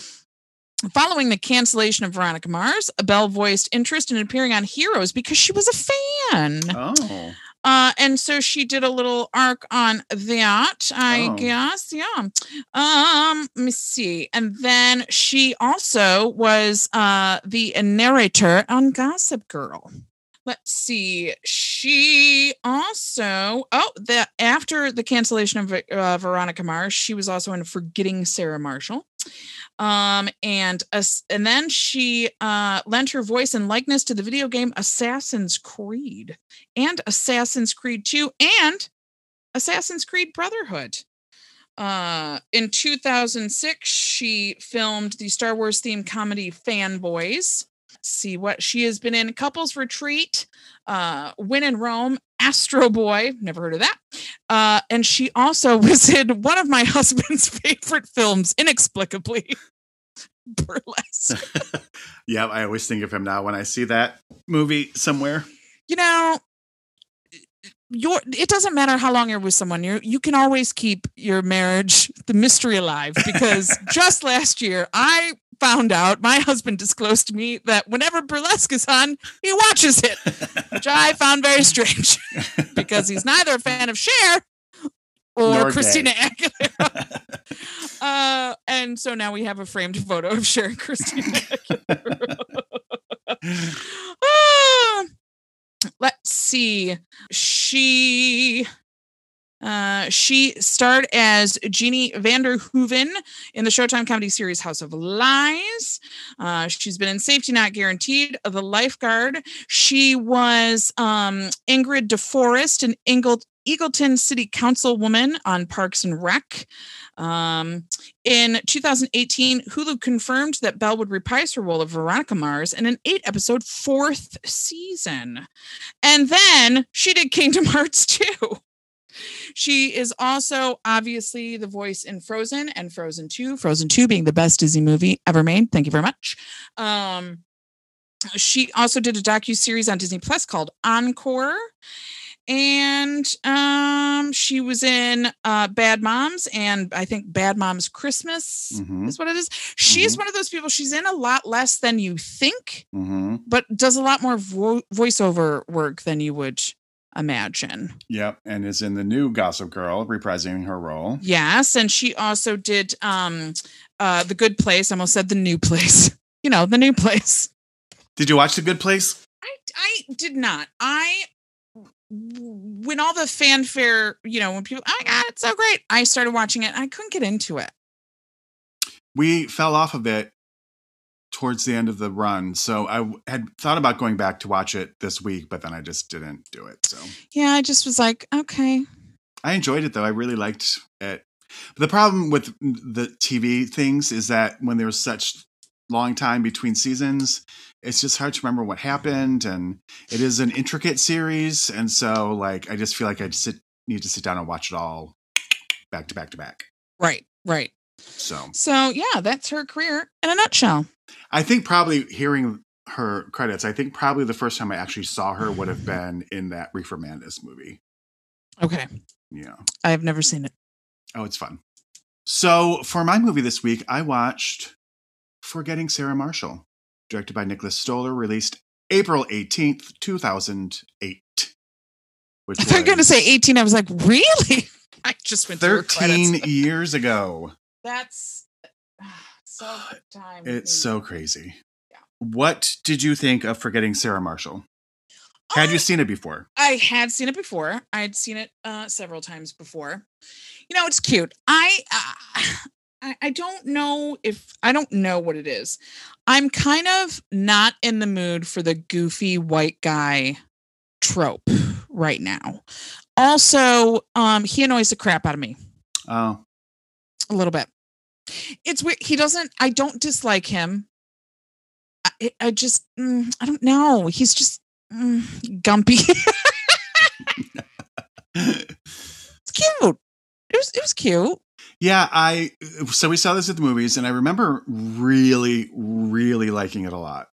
Following the cancellation of Veronica Mars, Bell voiced interest in appearing on Heroes because she was a fan. Oh. Uh, and so she did a little arc on that, I oh. guess. Yeah. Um, let me see. And then she also was uh, the narrator on Gossip Girl. Let's see. She also, oh, the, after the cancellation of uh, Veronica Mars, she was also in Forgetting Sarah Marshall. Um, and, uh, and then she uh, lent her voice and likeness to the video game Assassin's Creed and Assassin's Creed two and Assassin's Creed Brotherhood. Uh, in two thousand six, she filmed the Star Wars themed comedy Fanboys. See what she has been in: Couples Retreat, uh, When in Rome, Astro Boy, never heard of that. Uh, and she also was in one of my husband's favorite films, inexplicably, Burlesque. Yeah, I always think of him now when I see that movie somewhere. You know, your it doesn't matter how long you're with someone. You you can always keep your marriage, the mystery alive, because just last year I found out, my husband disclosed to me that whenever Burlesque is on, he watches it, which I found very strange because he's neither a fan of Cher or Nor Christina gay. Aguilera. Uh, and so now we have a framed photo of Cher and Christina Aguilera. uh, let's see. She... Uh, she starred as Jeannie Vanderhoeven in the Showtime comedy series House of Lies. Uh, she's been in Safety Not Guaranteed, The Lifeguard. She was um, Ingrid DeForest, an Ingle- Eagleton City Councilwoman on Parks and Rec. Um, in two thousand eighteen, Hulu confirmed that Bell would reprise her role of Veronica Mars in an eight-episode fourth season. And then she did Kingdom Hearts two. She is also obviously the voice in Frozen and Frozen two, Frozen two being the best Disney movie ever made. Thank you very much. Um, she also did a docuseries on Disney Plus called Encore. And um, she was in uh, Bad Moms, and I think Bad Moms Christmas mm-hmm. is what it is. She's mm-hmm. one of those people, she's in a lot less than you think, mm-hmm. but does a lot more vo- voiceover work than you would imagine. Yep. And is in the new Gossip Girl, reprising her role. Yes. And she also did um uh The Good Place. I almost said The New Place. You know, The New Place. Did you watch The Good Place? I, I did not. I when all the fanfare, you know, when people, oh my God, it's so great, I started watching it and I couldn't get into it. We fell off of it towards the end of the run. So I had thought about going back to watch it this week, but then I just didn't do it. So yeah, I just was like, okay. I enjoyed it though. I really liked it. But the problem with the T V things is that when there was such long time between seasons, it's just hard to remember what happened. And it is an intricate series. And so like, I just feel like I just sit, need to sit down and watch it all back to back to back. Right. Right. So, so yeah, that's her career in a nutshell. I think probably hearing her credits, I think probably the first time I actually saw her would have been in that Reefer Madness movie. Okay. Yeah. I have never seen it. Oh, it's fun. So for my movie this week, I watched Forgetting Sarah Marshall, directed by Nicholas Stoller, released April eighteenth, two thousand eight. Which I thought you were going to say eighteen. I was like, really? I just went through her credits. thirteen years ago. That's... So time it's so crazy. Yeah. What did you think of Forgetting Sarah Marshall? Had I, you seen it before? I had seen it before. I'd seen it uh, several times before. You know, it's cute. I, uh, I I don't know if I don't know what it is. I'm kind of not in the mood for the goofy white guy trope right now. Also, um, he annoys the crap out of me. Oh, a little bit. It's weird. He doesn't, I don't dislike him. I, I just, mm, I don't know. He's just mm, gumpy. It's cute. It was, it was cute. Yeah. I, so we saw this at the movies and I remember really, really liking it a lot.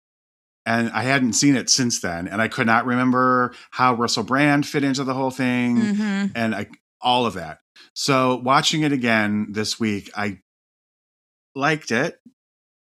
And I hadn't seen it since then. And I could not remember how Russell Brand fit into the whole thing mm-hmm. and I, all of that. So watching it again this week, I liked it.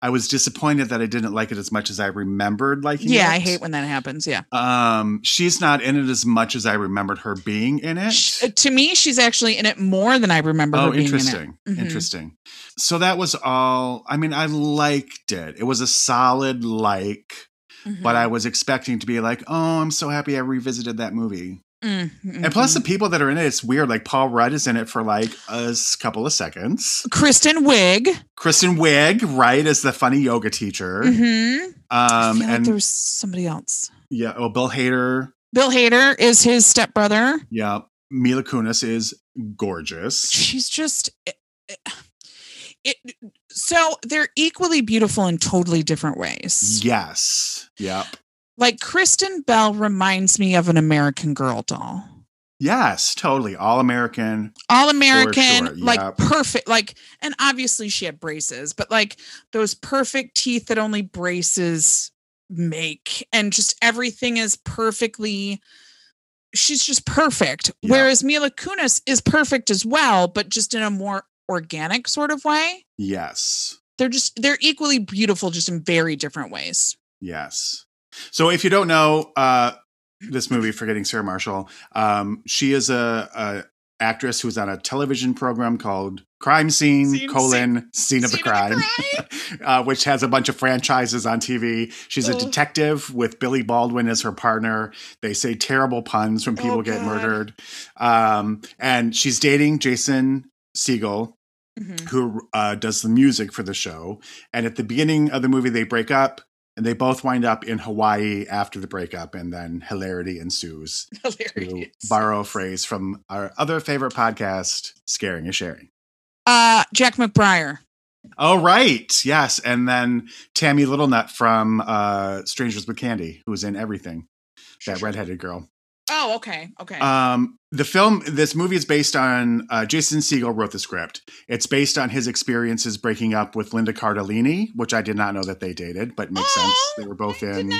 I was disappointed that I didn't like it as much as I remembered liking yeah, it. Yeah, I hate when that happens. Yeah. Um, she's not in it as much as I remembered her being in it. She, to me, she's actually in it more than I remember oh, her being in it. Oh, interesting. Mm-hmm. Interesting. So that was all. I mean, I liked it. It was a solid like, mm-hmm. but I was expecting to be like, oh, I'm so happy I revisited that movie. Mm-hmm. And plus the people that are in it, it's weird. Like Paul Rudd is in it for like a couple of seconds. Kristen Wiig. Kristen Wiig, right, as the funny yoga teacher. Mm-hmm. Um, I feel like and there was somebody else. Yeah. Oh, Bill Hader. Bill Hader is his stepbrother. Yeah. Mila Kunis is gorgeous. She's just... It, it, so they're equally beautiful in totally different ways. Yes. Yep. Like Kristen Bell reminds me of an American Girl doll. Yes, totally. All American. All American, sure. Like yep. Perfect. Like, and obviously she had braces, but like those perfect teeth that only braces make, and just everything is perfectly, she's just perfect. Yep. Whereas Mila Kunis is perfect as well, but just in a more organic sort of way. Yes. They're just, they're equally beautiful, just in very different ways. Yes. So if you don't know, uh, this movie, Forgetting Sarah Marshall, um, she is a, a actress who's on a television program called Crime Scene, scene colon, Scene, scene of the scene Crime, of the crime. uh, which has a bunch of franchises on T V. She's oh. a detective with Billy Baldwin as her partner. They say terrible puns when people oh, get God. murdered. Um, and she's dating Jason Segel, mm-hmm. who uh, does the music for the show. And at the beginning of the movie, they break up. And they both wind up in Hawaii after the breakup, and then hilarity ensues. Hilarious. To borrow a phrase from our other favorite podcast, Scaring is Sharing. Uh, Jack McBrayer. Oh, right. Yes. And then Tammy Littlenut from uh, Strangers with Candy, who was in everything. That redheaded girl. Oh, okay. Okay. Um, the film, this movie is based on, uh, Jason Segel wrote the script. It's based on his experiences breaking up with Linda Cardellini, which I did not know that they dated, but makes oh, sense. They were both I in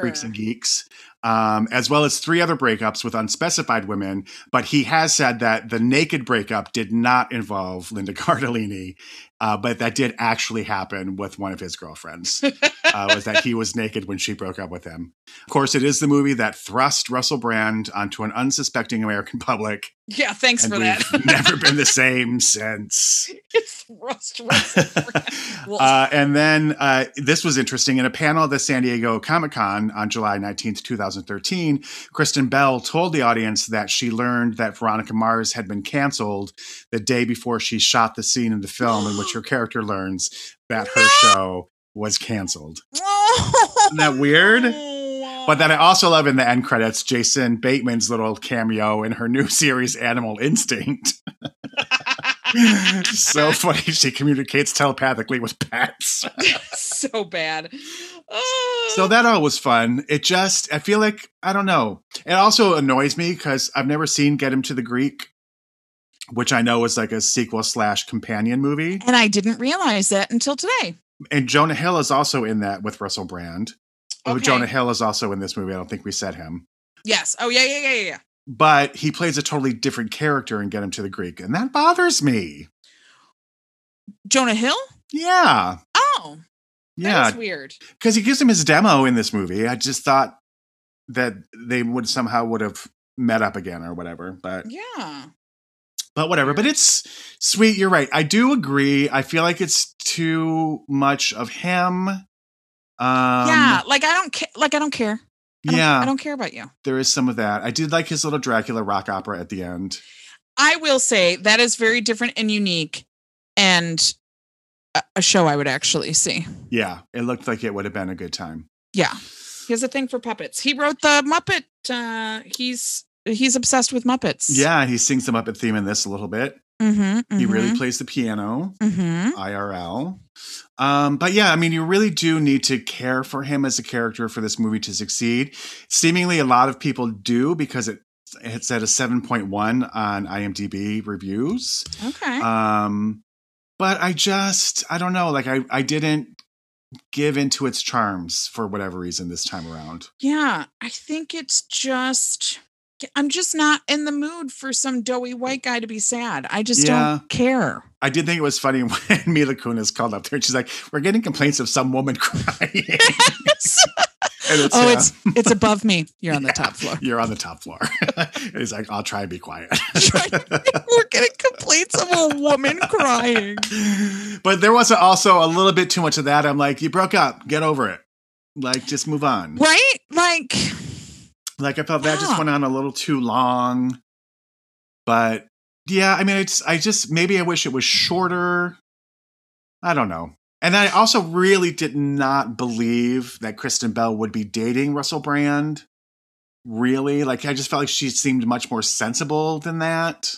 Freaks and Geeks, um, as well as three other breakups with unspecified women. But he has said that the naked breakup did not involve Linda Cardellini, uh, but that did actually happen with one of his girlfriends. Uh, was that he was naked when she broke up with him. Of course, it is the movie that thrust Russell Brand onto an unsuspecting American public. Yeah, thanks and for that. Never been the same since. It's thrust Russell Brand. Well, uh, and then uh, this was interesting. In a panel at the San Diego Comic-Con on July nineteenth, two thousand thirteen, Kristen Bell told the audience that she learned that Veronica Mars had been canceled the day before she shot the scene in the film in which her character learns that her show was canceled. Isn't that weird? But then I also love in the end credits, Jason Bateman's little cameo in her new series, Animal Instinct. So funny. She communicates telepathically with pets. So bad. Oh. So that all was fun. It just, I feel like, I don't know. It also annoys me because I've never seen Get Him to the Greek, which I know is like a sequel slash companion movie. And I didn't realize that until today. And Jonah Hill is also in that with Russell Brand. Okay. Oh, Jonah Hill is also in this movie. I don't think we said him. Yes. Oh, yeah, yeah, yeah, yeah. But he plays a totally different character in Get Him to the Greek, and that bothers me. Jonah Hill? Yeah. Oh. Yeah. That's weird. Because he gives him his demo in this movie. I just thought that they would somehow would have met up again or whatever. But yeah. But whatever, but it's sweet. You're right. I do agree. I feel like it's too much of him. Um, yeah, like I don't care. Like I don't care. I don't, yeah, I don't care about you. There is some of that. I did like his little Dracula rock opera at the end. I will say that is very different and unique, and a show I would actually see. Yeah, it looked like it would have been a good time. Yeah, he has a thing for puppets. He wrote the Muppet. Uh, he's. He's obsessed with Muppets. Yeah, he sings the Muppet theme in this a little bit. Mm-hmm, mm-hmm. He really plays the piano, mm-hmm. I R L. Um, but yeah, I mean, you really do need to care for him as a character for this movie to succeed. Seemingly a lot of people do because it it's at a seven point one on I M D B reviews. Okay. Um, but I just, I don't know, like I, I didn't give into its charms for whatever reason this time around. Yeah, I think it's just... I'm just not in the mood for some doughy white guy to be sad. I just yeah. don't care. I did think it was funny when Mila Kunis called up there and she's like, we're getting complaints of some woman crying. Yes. It's, oh, yeah. it's it's above me. You're on yeah, the top floor. You're on the top floor. He's like, I'll try and be quiet. We're getting complaints of a woman crying. But there was also a little bit too much of that. I'm like, you broke up. Get over it. Like, just move on. Right? Like... Like I felt that yeah. just went on a little too long, but yeah, I mean, it's, I just, maybe I wish it was shorter. I don't know. And I also really did not believe that Kristen Bell would be dating Russell Brand. really. Like, I just felt like she seemed much more sensible than that.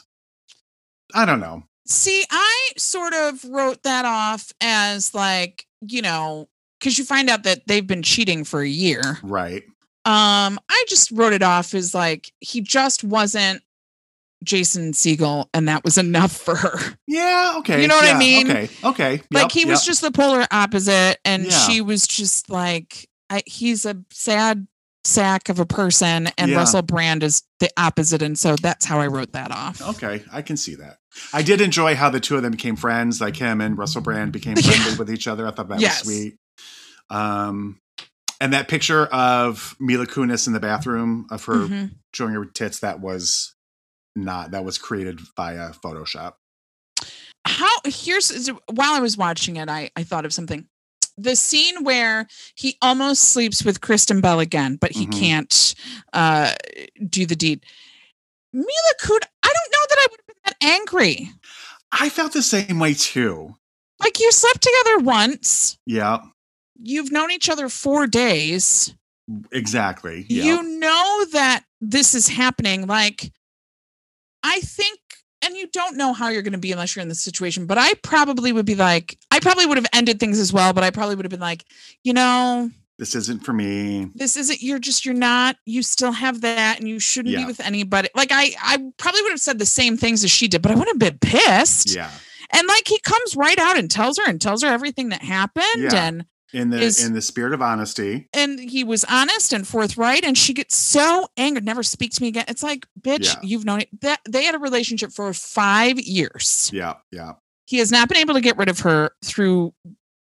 I don't know. See, I sort of wrote that off as like, you know, because you find out that they've been cheating for a year. Right. Um, I just wrote it off as like, he just wasn't Jason Segel, and that was enough for her. Yeah, okay. You know what yeah, I mean? Okay, okay. Yep, like, he yep. was just the polar opposite, and yeah. she was just like, I, he's a sad sack of a person, and yeah. Russell Brand is the opposite, and so that's how I wrote that off. Okay, I can see that. I did enjoy how the two of them became friends, like him and Russell Brand became friendly yeah. with each other. I thought that yes. was sweet. Um, and that picture of Mila Kunis in the bathroom of her mm-hmm. showing her tits, that was... Not that was created via Photoshop. How here's while I was watching it, I, I thought of something. The scene where he almost sleeps with Kristen Bell again, but he mm-hmm. can't uh, do the deed. Mila Kunis, I don't know that I would have been that angry. I felt the same way too. Like, you slept together once. Yeah. You've known each other four days. Exactly. Yeah. You know that this is happening. Like, I think, and you don't know how you're going to be unless you're in this situation, but I probably would be like, I probably would have ended things as well, but I probably would have been like, you know, this isn't for me. This isn't, you're just, you're not, you still have that and you shouldn't yeah. be with anybody. Like, I, I probably would have said the same things as she did, but I wouldn't have been pissed. Yeah. And like, he comes right out and tells her and tells her everything that happened. Yeah. And in the, is, in the spirit of honesty. And he was honest and forthright, and she gets so angered. Never speak to me again. It's like, bitch, yeah. you've known it. That they had a relationship for five years. Yeah. Yeah. He has not been able to get rid of her through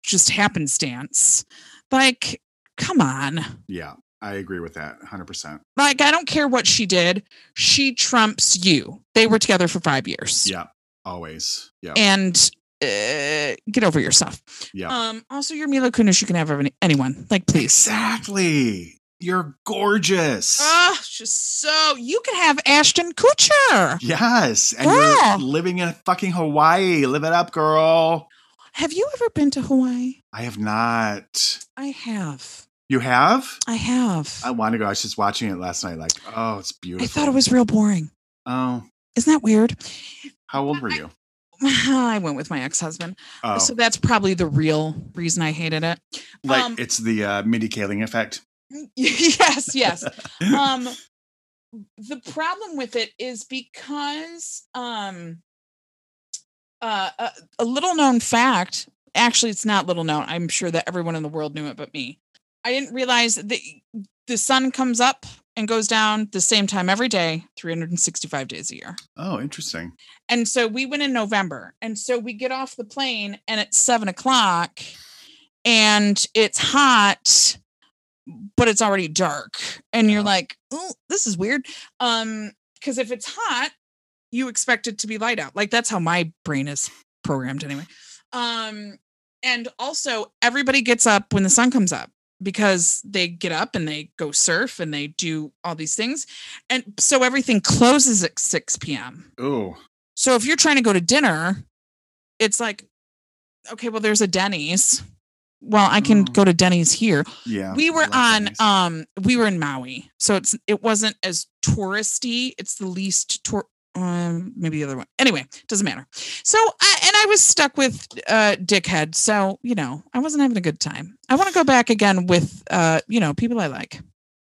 just happenstance. Like, come on. Yeah. I agree with that. one hundred percent. Like, I don't care what she did. She trumps you. They were together for five years. Yeah. Always. Yeah. And Uh, get over yourself. Yeah. Um, also, you're Mila Kunis. You can have any, anyone. Like, please. Exactly. You're gorgeous. Oh, just so you can have Ashton Kutcher. Yes. And yeah. you're living in fucking Hawaii. Live it up, girl. Have you ever been to Hawaii? I have not. I have. You have? I have. I want to go. I was just watching it last night. Like, oh, it's beautiful. I thought it was real boring. Oh. Isn't that weird? How old were you? I- I went with my ex-husband. Oh. So that's probably the real reason I hated it. Like, um, it's the uh, Mindy Kaling effect. Yes, yes. um, the problem with it is because um, uh, a, a little known fact, actually it's not little known. I'm sure that everyone in the world knew it but me. I didn't realize that the sun comes up and goes down the same time every day, three hundred sixty-five days a year. Oh, interesting. And so we went in November. And so we get off the plane and it's seven o'clock and it's hot, but it's already dark. And you're oh. like, oh, this is weird. Um, because if it's hot, you expect it to be light out. Like, that's how my brain is programmed anyway. Um, and also everybody gets up when the sun comes up, because they get up and they go surf and they do all these things. And so everything closes at six p.m. Oh. So if you're trying to go to dinner, it's like, okay, well, there's a Denny's. Well, I can mm. go to Denny's here. Yeah. We were on, Denny's. um, we were in Maui. So it's, it wasn't as touristy. It's the least tour. Um, maybe the other one. Anyway, doesn't matter. So, I, and I was stuck with uh, dickhead. So, you know, I wasn't having a good time. I want to go back again with, uh, you know, people I like.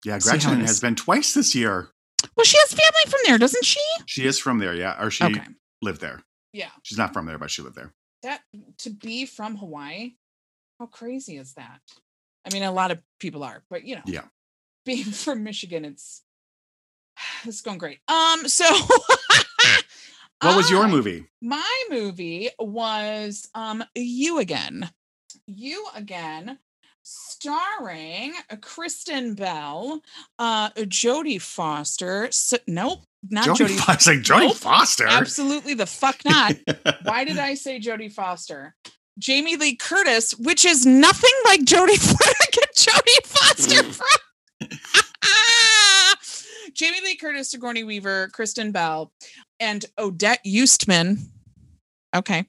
Yeah, Gretchen has been twice this year. Well, she has family from there, doesn't she? She is from there, yeah. Or she okay. lived there. Yeah. She's not from there, but she lived there. That to be from Hawaii, how crazy is that? I mean, a lot of people are, but you know, yeah. being from Michigan, it's it's going great. Um, so what was your movie? I, my movie was um, You Again. You Again, starring Kristen Bell, uh, Jodie Foster. So, nope, not Jodie. Jodie Foster. Like Jodie nope, Foster. Absolutely the fuck not. Why did I say Jodie Foster? Jamie Lee Curtis, which is nothing like Jodie Jodie Foster from. Jamie Lee Curtis, Sigourney Weaver, Kristen Bell, and Odette Eustman. Okay.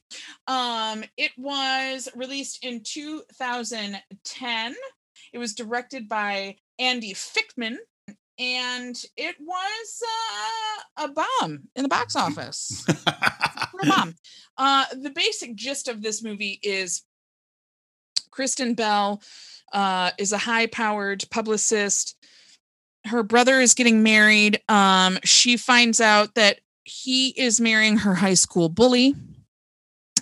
Um, it was released in two thousand ten. It was directed by Andy Fichtman. and it was uh, a bomb in the box office. a bomb. Uh, the basic gist of this movie is Kristen Bell uh, is a high-powered publicist. Her brother is getting married. Um, she finds out that he is marrying her high school bully.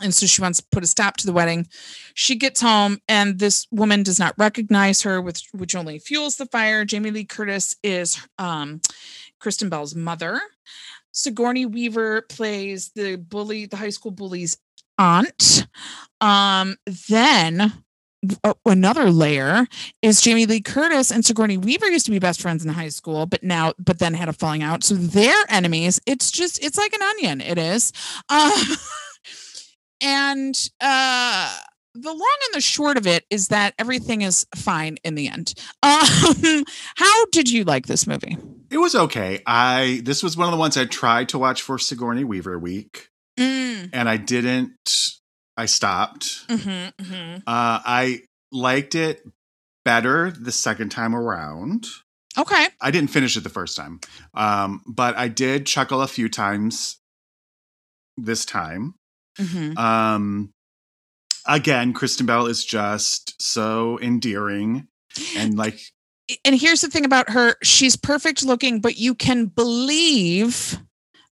And so she wants to put a stop to the wedding. She gets home and this woman does not recognize her, which, which only fuels the fire. Jamie Lee Curtis is um, Kristen Bell's mother. Sigourney Weaver plays the bully, the high school bully's aunt. Um, then uh, another layer is Jamie Lee Curtis and Sigourney Weaver used to be best friends in high school, but now, but then had a falling out. So they're enemies. It's just, it's like an onion. It is. Um, And uh, the long and the short of it is that everything is fine in the end. Um, how did you like this movie? It was okay. I this was one of the ones I tried to watch for Sigourney Weaver week, mm. and I didn't. I stopped. Mm-hmm, mm-hmm. Uh, I liked it better the second time around. Okay, I didn't finish it the first time, um, but I did chuckle a few times this time. Mm-hmm. Um, again, Kristen Bell is just so endearing, and like, and here's the thing about her: she's perfect looking, but you can believe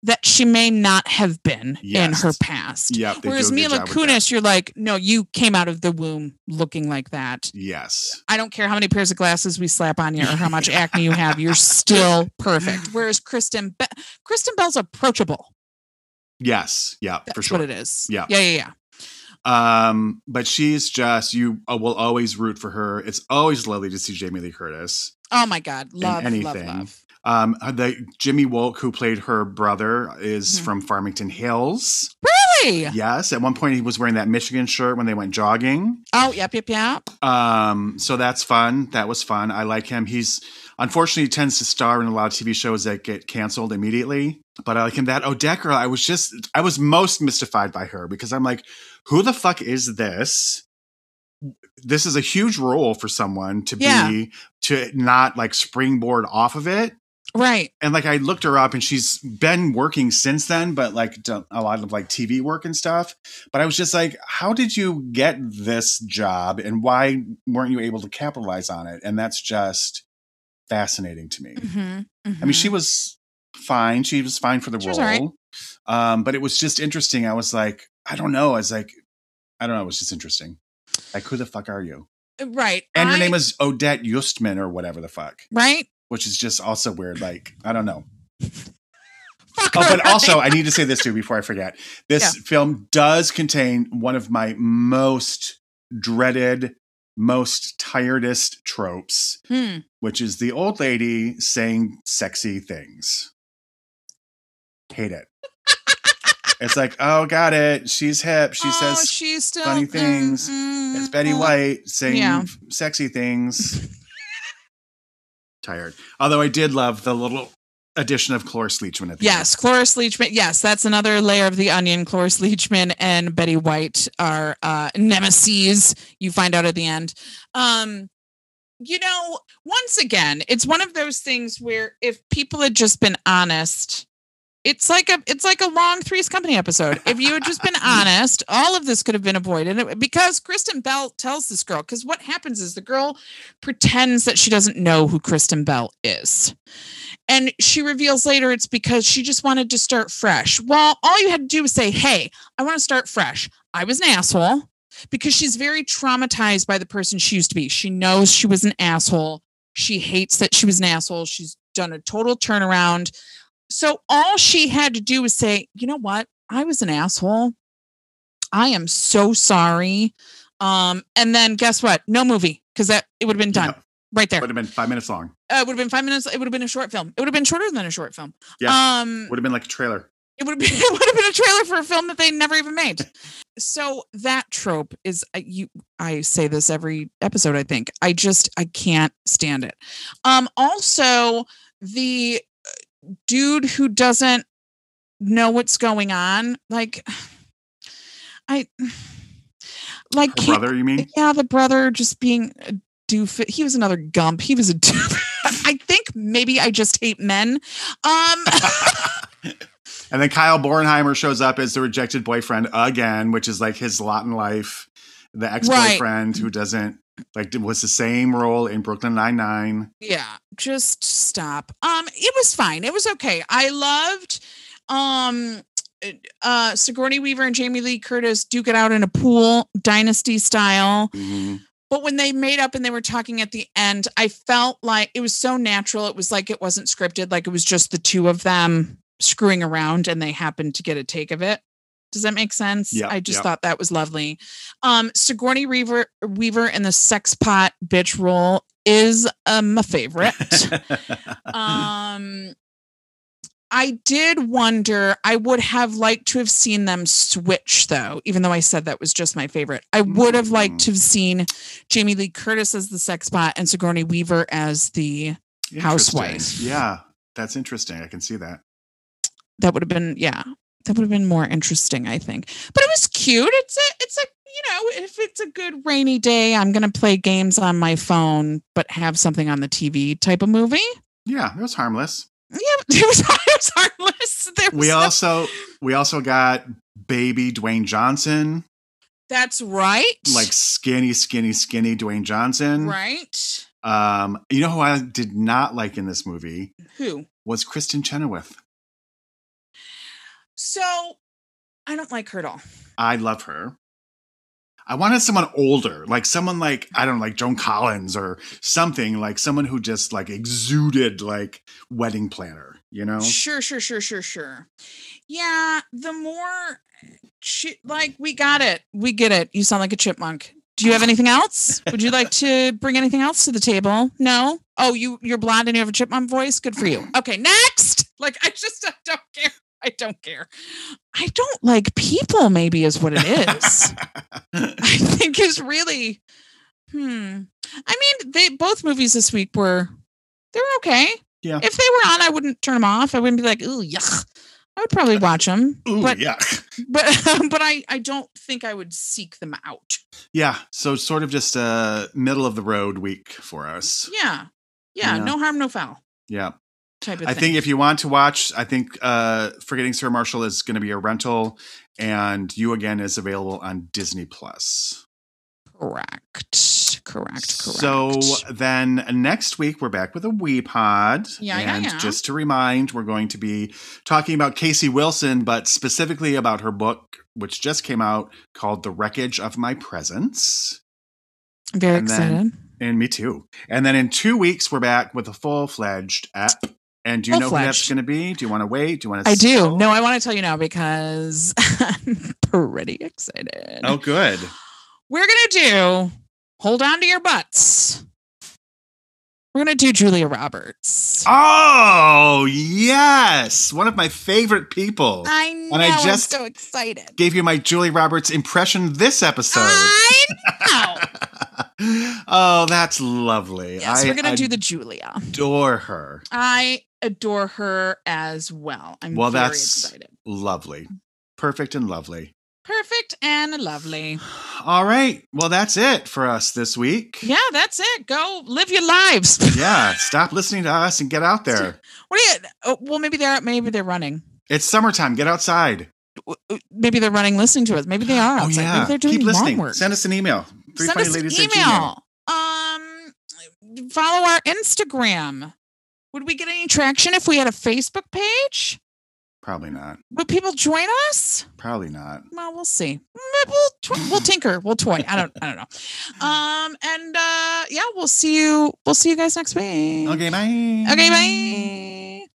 that she may not have been yes. in her past. Yep, whereas Mila Kunis, you're like, no, you came out of the womb looking like that. Yes. I don't care how many pairs of glasses we slap on you or how much acne you have; you're still perfect. Whereas Kristen, Be- Kristen Bell's approachable. Yes. Yeah, that's for sure. That's what it is. Yeah. Yeah. Yeah. Yeah. Um, but she's just, you will always root for her. It's always lovely to see Jamie Lee Curtis. Oh my God. Love, love, love. Um, the Jimmy Wolk who played her brother is mm-hmm. from Farmington Hills. Really? Yes. At one point he was wearing that Michigan shirt when they went jogging. Oh, yep. Yep. Yep. Um, so that's fun. That was fun. I like him. He's, Unfortunately, he tends to star in a lot of T V shows that get canceled immediately. But I like him. That Odette girl, I was just, I was most mystified by her because I'm like, who the fuck is this? This is a huge role for someone to yeah. be, to not like springboard off of it. Right. And like, I looked her up and she's been working since then, but like done a lot of like T V work and stuff. But I was just like, how did you get this job and why weren't you able to capitalize on it? And that's just fascinating to me. Mm-hmm, mm-hmm. I mean, she was fine. She was fine for the she role. Right. Um, but it was just interesting. I was like, I don't know. I was like, I don't know. It was just interesting. Like, who the fuck are you? Right. And I, her name is Odette Justman or whatever the fuck. Right. Which is just also weird. Like, I don't know. Fuck oh, but also, I need to say this too before I forget. This yeah. film does contain one of my most dreaded, most tiredest tropes, hmm. which is the old lady saying sexy things. Hate it. It's like, oh, got it. She's hip. She oh, says she's still, funny things. Mm, mm, it's Betty White saying yeah. sexy things. Tired. Although I did love the little addition of Cloris Leachman at the yes, end. Cloris Leachman. Yes, that's another layer of the onion. Cloris Leachman and Betty White are uh, nemeses, you find out at the end. Um, you know, once again, it's one of those things where if people had just been honest, it's like a it's like a long Three's Company episode. If you had just been honest, all of this could have been avoided because Kristen Bell tells this girl, because what happens is the girl pretends that she doesn't know who Kristen Bell is. And she reveals later it's because she just wanted to start fresh. Well, all you had to do was say, hey, I want to start fresh. I was an asshole, because she's very traumatized by the person she used to be. She knows she was an asshole. She hates that she was an asshole. She's done a total turnaround. So all she had to do was say, you know what? I was an asshole. I am so sorry. Um, and then guess what? No movie, because that it would have been done yeah. right there. Would have been five minutes long. Uh, it would have been five minutes. It would have been a short film. It would have been shorter than a short film. Yeah. Um, would have been like a trailer. It would have been, it would have been a trailer for a film that they never even made. So that trope is uh, you. I say this every episode, I think. I just I can't stand it. Um, also, the dude who doesn't know what's going on, like I like her brother, you mean? Yeah, the brother just being a doofus. He was another Gump. He was a doofus. I think maybe I just hate men. Um, and then Kyle Bornheimer shows up as the rejected boyfriend again, which is like his lot in life. The ex-boyfriend right. who doesn't like was the same role in Brooklyn Nine-Nine. Yeah, just stop. Um, it was fine. It was okay. I loved um uh Sigourney Weaver and Jamie Lee Curtis duke it out in a pool, Dynasty style. Mm-hmm. But when they made up and they were talking at the end, I felt like it was so natural. It was like it wasn't scripted. Like it was just the two of them screwing around and they happened to get a take of it. Does that make sense? Yep, I just yep. thought that was lovely. Um, Sigourney Weaver, Weaver in the sex pot bitch role is um, my favorite. um, I did wonder, I would have liked to have seen them switch though, even though I said that was just my favorite. I would have liked to have seen Jamie Lee Curtis as the sex pot and Sigourney Weaver as the housewife. Yeah, that's interesting. I can see that. That would have been, yeah. That would have been more interesting, I think. But it was cute. It's a, it's a, you know, if it's a good rainy day, I'm going to play games on my phone, but have something on the T V type of movie. Yeah, it was harmless. Yeah, it was, it was harmless. There was we also, no- we also got baby Dwayne Johnson. That's right. Like skinny, skinny, skinny Dwayne Johnson. Right. Um, you know who I did not like in this movie? Who? Was Kristen Chenoweth. So I don't like her at all. I love her. I wanted someone older, like someone like, I don't know, like Joan Collins or something, like someone who just like exuded like wedding planner, you know? Sure, sure, sure, sure, sure. Yeah. The more she, like, we got it. We get it. You sound like a chipmunk. Do you have anything else? Would you like to bring anything else to the table? No. Oh, you, you're blonde and you have a chipmunk voice. Good for you. Okay. Next. Like, I just I don't care. I don't care. I don't like people, maybe is what it is. I think is really, hmm. I mean, they both movies this week were, they were okay. Yeah. If they were on, I wouldn't turn them off. I wouldn't be like, ooh, yuck. I would probably watch them. Ooh, but, yuck. But, but I, I don't think I would seek them out. Yeah. So sort of just a middle of the road week for us. Yeah. Yeah. yeah. No harm, no foul. Yeah. Type of I thing. think if you want to watch, I think uh, Forgetting Sarah Marshall is going to be a rental, and You Again is available on Disney Plus. Correct. Correct. Correct. So then next week we're back with a WePod. Yeah, and yeah, yeah. Just to remind, we're going to be talking about Casey Wilson, but specifically about her book, which just came out, called The Wreckage of My Presence. I'm very and excited. Then, and me too. And then in two weeks we're back with a full-fledged app. And do you Full know fledged. Who that's going to be? Do you want to wait? Do you want to? I sell? do. No, I want to tell you now because I'm pretty excited. Oh, good. We're going to do Hold On To Your Butts. We're going to do Julia Roberts. Oh, yes. One of my favorite people. I know. And I just I'm so excited. Gave you my Julia Roberts impression this episode. I know. Oh, that's lovely. Yes, I we're going to do the Julia. Adore her. I adore her as well. I'm well, very that's excited. Lovely. Perfect and lovely. Perfect and lovely. All right. Well, that's it for us this week. Yeah, that's it. Go live your lives. Yeah. Stop listening to us and get out there. What are you? Oh, well, maybe they're maybe they're running. It's summertime. Get outside. Maybe they're running, listening to us. Maybe they are outside. Oh, yeah. Maybe they're doing Keep listening. Work. Send us an email. Three Send funny us ladies an email. Um, follow our Instagram. Would we get any traction if we had a Facebook page? Probably not. Would people join us? Probably not. Well, we'll see. We'll tw- we'll tinker. We'll toy. I don't. I don't know. Um, and uh, yeah, we'll see you. We'll see you guys next week. Okay, bye. Okay, bye.